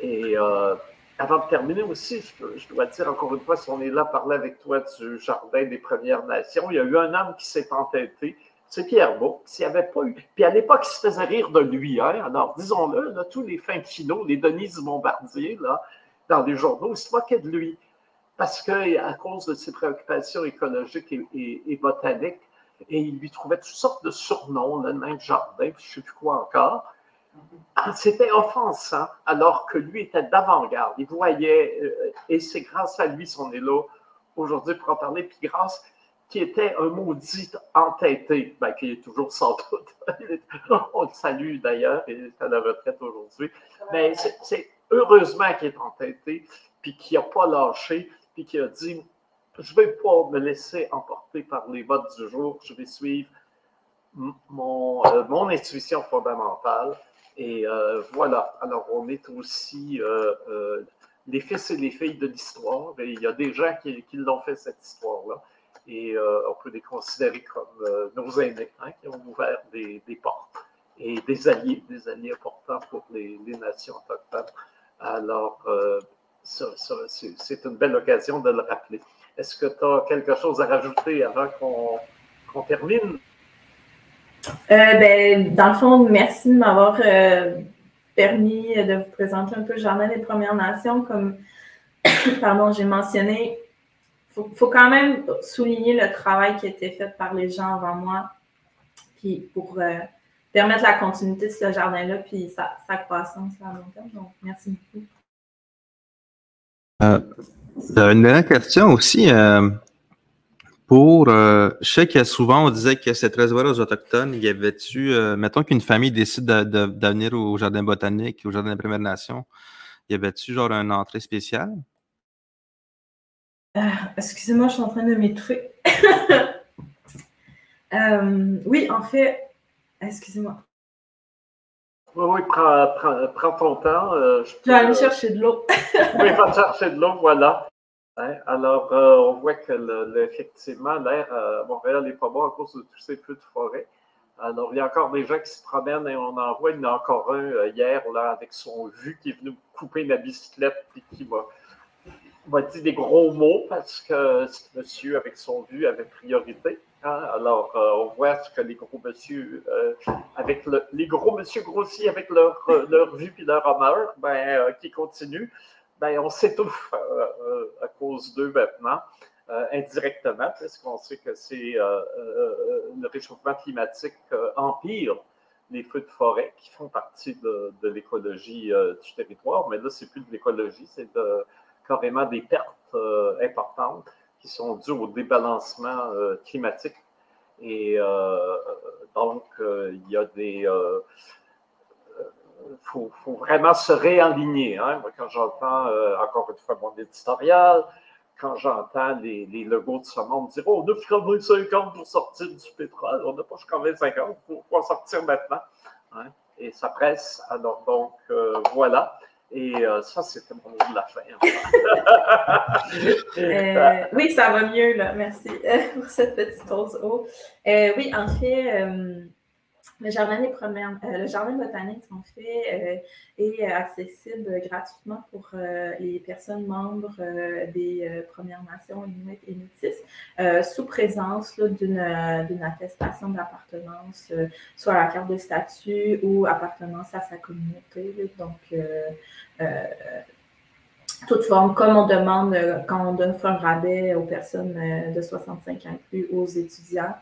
Et euh, avant de terminer aussi, je, je dois dire encore une fois, si on est là à parler avec toi du Jardin des Premières Nations, il y a eu un homme qui s'est entêté. C'est Pierre Bourque, s'il n'y avait pas eu... Puis à l'époque, il se faisait rire de lui. Hein? Alors, disons-le, là, tous les fins finaux, les Denise Bombardier, là, dans les journaux, ils se moquaient de lui. Parce qu'à cause de ses préoccupations écologiques et, et, et botaniques, et ils lui trouvaient toutes sortes de surnoms, le même jardin, puis je ne sais plus quoi encore. C'était offensant, alors que lui était d'avant-garde. Il voyait, et c'est grâce à lui qu'on est là aujourd'hui pour en parler, puis grâce... qui était un maudit entêté, ben, qui est toujours sans doute. On le salue d'ailleurs, il est à la retraite aujourd'hui. Mais c'est, c'est heureusement qu'il est entêté, puis qu'il n'a pas lâché, puis qu'il a dit « Je ne vais pas me laisser emporter par les votes du jour, je vais suivre mon, euh, mon intuition fondamentale. » Et euh, voilà, alors on est aussi euh, euh, les fils et les filles de l'histoire, et il y a des gens qui, qui l'ont fait cette histoire-là. Et euh, on peut les considérer comme euh, nos aînés, hein, qui ont ouvert des, des portes et des alliés, des alliés importants pour les, les nations autochtones. Alors, euh, ça, ça, c'est, c'est une belle occasion de le rappeler. Est-ce que tu as quelque chose à rajouter avant qu'on, qu'on termine? Euh, ben, dans le fond, merci de m'avoir euh, permis de vous présenter un peu le Jardin des Premières Nations. Comme pardon, j'ai mentionné, il faut quand même souligner le travail qui a été fait par les gens avant moi puis pour euh, permettre la continuité de ce jardin-là puis sa, sa croissance à long terme. Donc, merci beaucoup. Euh, une dernière question aussi. Euh, pour, euh, je sais que souvent, on disait que cette réservoir aux Autochtones, il y avait-tu, euh, mettons qu'une famille décide de, de, de venir au Jardin botanique, au Jardin des Premières Nations, il y avait-tu genre une entrée spéciale? Euh, excusez-moi, je suis en train de m'étouffer. euh, oui, en fait, excusez-moi. Oui, oui, prends, prends, prends ton temps. Euh, je, peux, je vais aller euh, chercher de l'eau. Oui, va chercher de l'eau, voilà. Hein, alors, euh, on voit que le, le, effectivement, l'air à Montréal n'est pas bon à cause de tous ces feux de forêt. Alors, il y a encore des gens qui se promènent et on en voit. Il y en a encore un euh, hier, là, avec son vu qui est venu couper ma bicyclette et qui m'a... On m'a dit des gros mots parce que ce monsieur, avec son vu, avait priorité. Hein? Alors, euh, on voit ce que les gros monsieur, euh, avec le, les gros monsieur grossis avec leur, euh, leur vue puis leur honneur, ben, euh, qui continuent. ben, on s'étouffe euh, à cause d'eux maintenant, euh, indirectement, puisqu'on sait que c'est euh, euh, le réchauffement climatique euh, empire les feux de forêt qui font partie de, de l'écologie euh, du territoire. Mais là, c'est plus de l'écologie, c'est de, carrément des pertes euh, importantes qui sont dues au débalancement euh, climatique. Et euh, donc, euh, il y a des... Euh, Il faut, faut vraiment se réaligner. Hein? Moi, quand j'entends, euh, encore une fois, mon éditorial, quand j'entends les, les logos de ce monde dire « Oh, on a fermé cinquante pour sortir du pétrole, on n'a pas jusqu'en vingt cinquante, il faut en sortir maintenant. Hein? » Et ça presse. Alors donc, euh, voilà. Et euh, ça, c'était mon mot de la fin. euh, oui, ça va mieux, là. Merci pour cette petite dose haut. Euh, oui, en fait... Euh... Le jardin des premières, euh, le jardin botanique, en fait, euh, est accessible gratuitement pour euh, les personnes membres euh, des euh, Premières Nations Inuit et Métis, euh, sous présence là, d'une, d'une attestation d'appartenance, euh, soit à la carte de statut ou appartenance à sa communauté. Là, donc, euh, euh, toute forme, comme on demande euh, quand on donne un rabais aux personnes euh, de soixante-cinq ans et plus, aux étudiants.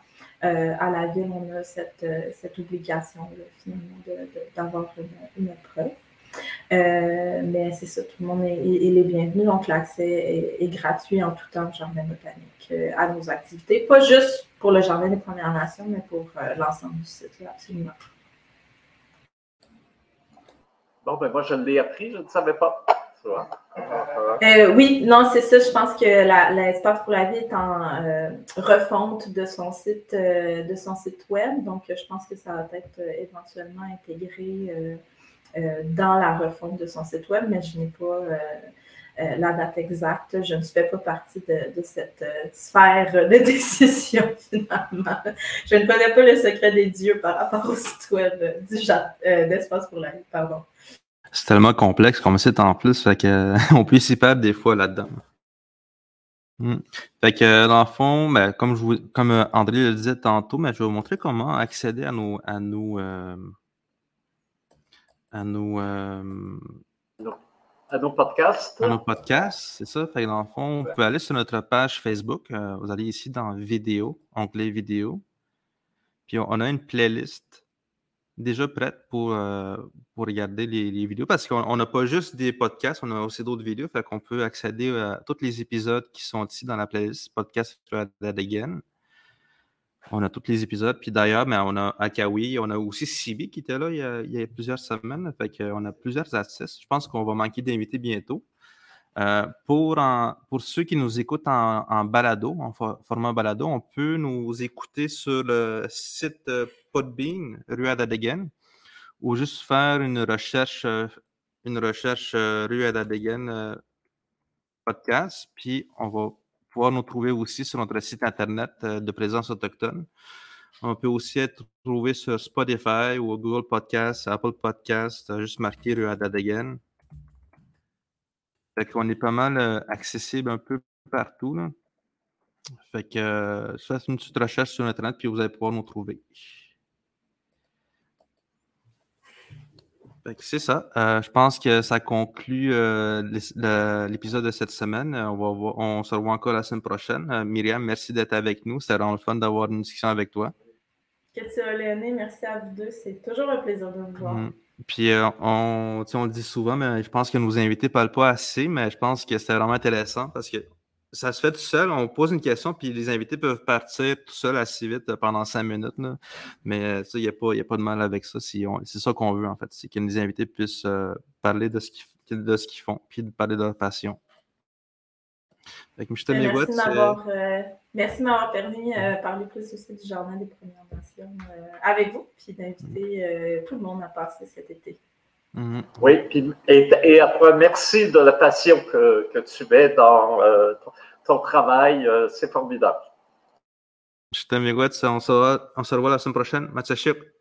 Euh, à la ville, on a cette, euh, cette obligation, là, finalement, de, de, d'avoir une, une preuve. Euh, mais c'est ça, tout le monde est, est, est bienvenu. Donc, l'accès est, est gratuit en tout temps au jardin botanique, euh, à nos activités. Pas juste pour le jardin des Premières Nations, mais pour euh, l'ensemble du site, là, absolument. Bon, ben moi, je l'ai appris, je ne savais pas. Euh, oui, non, c'est ça. Je pense que la, l'Espace pour la vie est en euh, refonte de son site euh, de son site web. Donc, je pense que ça va être euh, éventuellement intégré euh, euh, dans la refonte de son site web, mais je n'ai pas euh, euh, la date exacte. Je ne fais pas partie de, de cette euh, sphère de décision, finalement. Je ne connais pas le secret des dieux par rapport au site web du euh, d'Espace pour la vie, pardon. C'est tellement complexe comme site en plus, fait qu'on peut s'y perdre des fois là-dedans. Hmm. Fait que dans le fond, ben, comme, je vous, comme André le disait tantôt, ben, je vais vous montrer comment accéder à nos à nos euh, à nos, euh, à nos podcasts. À nos podcasts, c'est ça. Fait que dans le fond, vous pouvez aller sur notre page Facebook. Euh, vous allez ici dans vidéo, onglet vidéo. Puis on a une playlist déjà prête pour, euh, pour regarder les, les vidéos, parce qu'on n'a pas juste des podcasts, on a aussi d'autres vidéos, fait qu'on peut accéder à tous les épisodes qui sont ici dans la playlist Podcast Rue Adadegan. On a tous les épisodes, puis d'ailleurs, ben, on a Akawi, on a aussi Cibi qui était là il y a, il y a plusieurs semaines, fait qu'on a plusieurs artistes. Je pense qu'on va manquer d'invités bientôt. Euh, pour, en, pour ceux qui nous écoutent en, en balado, en for, format balado, on peut nous écouter sur le site euh, Podbean, Rue Adadegan, ou juste faire une recherche, euh, une recherche euh, Rue Adadegan euh, podcast, puis on va pouvoir nous trouver aussi sur notre site internet euh, de Présence Autochtone. On peut aussi être trouvé sur Spotify ou Google Podcast, Apple Podcast, euh, juste marqué Rue Adadegan. Fait qu'on est pas mal euh, accessible un peu partout, là. Fait que euh, je fais une petite recherche sur Internet, puis vous allez pouvoir nous trouver. Fait que c'est ça. Euh, je pense que ça conclut euh, les, le, l'épisode de cette semaine. On, va voir, on se revoit encore la semaine prochaine. Euh, Myriam, merci d'être avec nous. C'était vraiment le fun d'avoir une discussion avec toi. Katia, Léoné, merci à vous deux. C'est toujours un plaisir de vous voir. Mm. Puis, euh, on, on le dit souvent, mais je pense que nos invités ne parlent pas assez, mais je pense que c'était vraiment intéressant parce que ça se fait tout seul. On pose une question, puis les invités peuvent partir tout seuls assez vite pendant cinq minutes. Là. Mais il n'y a, a pas de mal avec ça. Si on, c'est ça qu'on veut, en fait. C'est que les invités puissent euh, parler de ce, qu'ils, de ce qu'ils font, puis de parler de leur passion. Fait que, je te merci, votes, m'avoir, euh, merci de m'avoir permis de euh, parler plus aussi du Jardin des Premières Nations euh, avec vous, puis d'inviter euh, tout le monde à passer cet été. Mm-hmm. Oui, puis, et, et après, merci de la passion que, que tu mets dans euh, ton, ton travail. Euh, c'est formidable. Je te remercie. On se revoit la semaine prochaine. Mathieu Chip.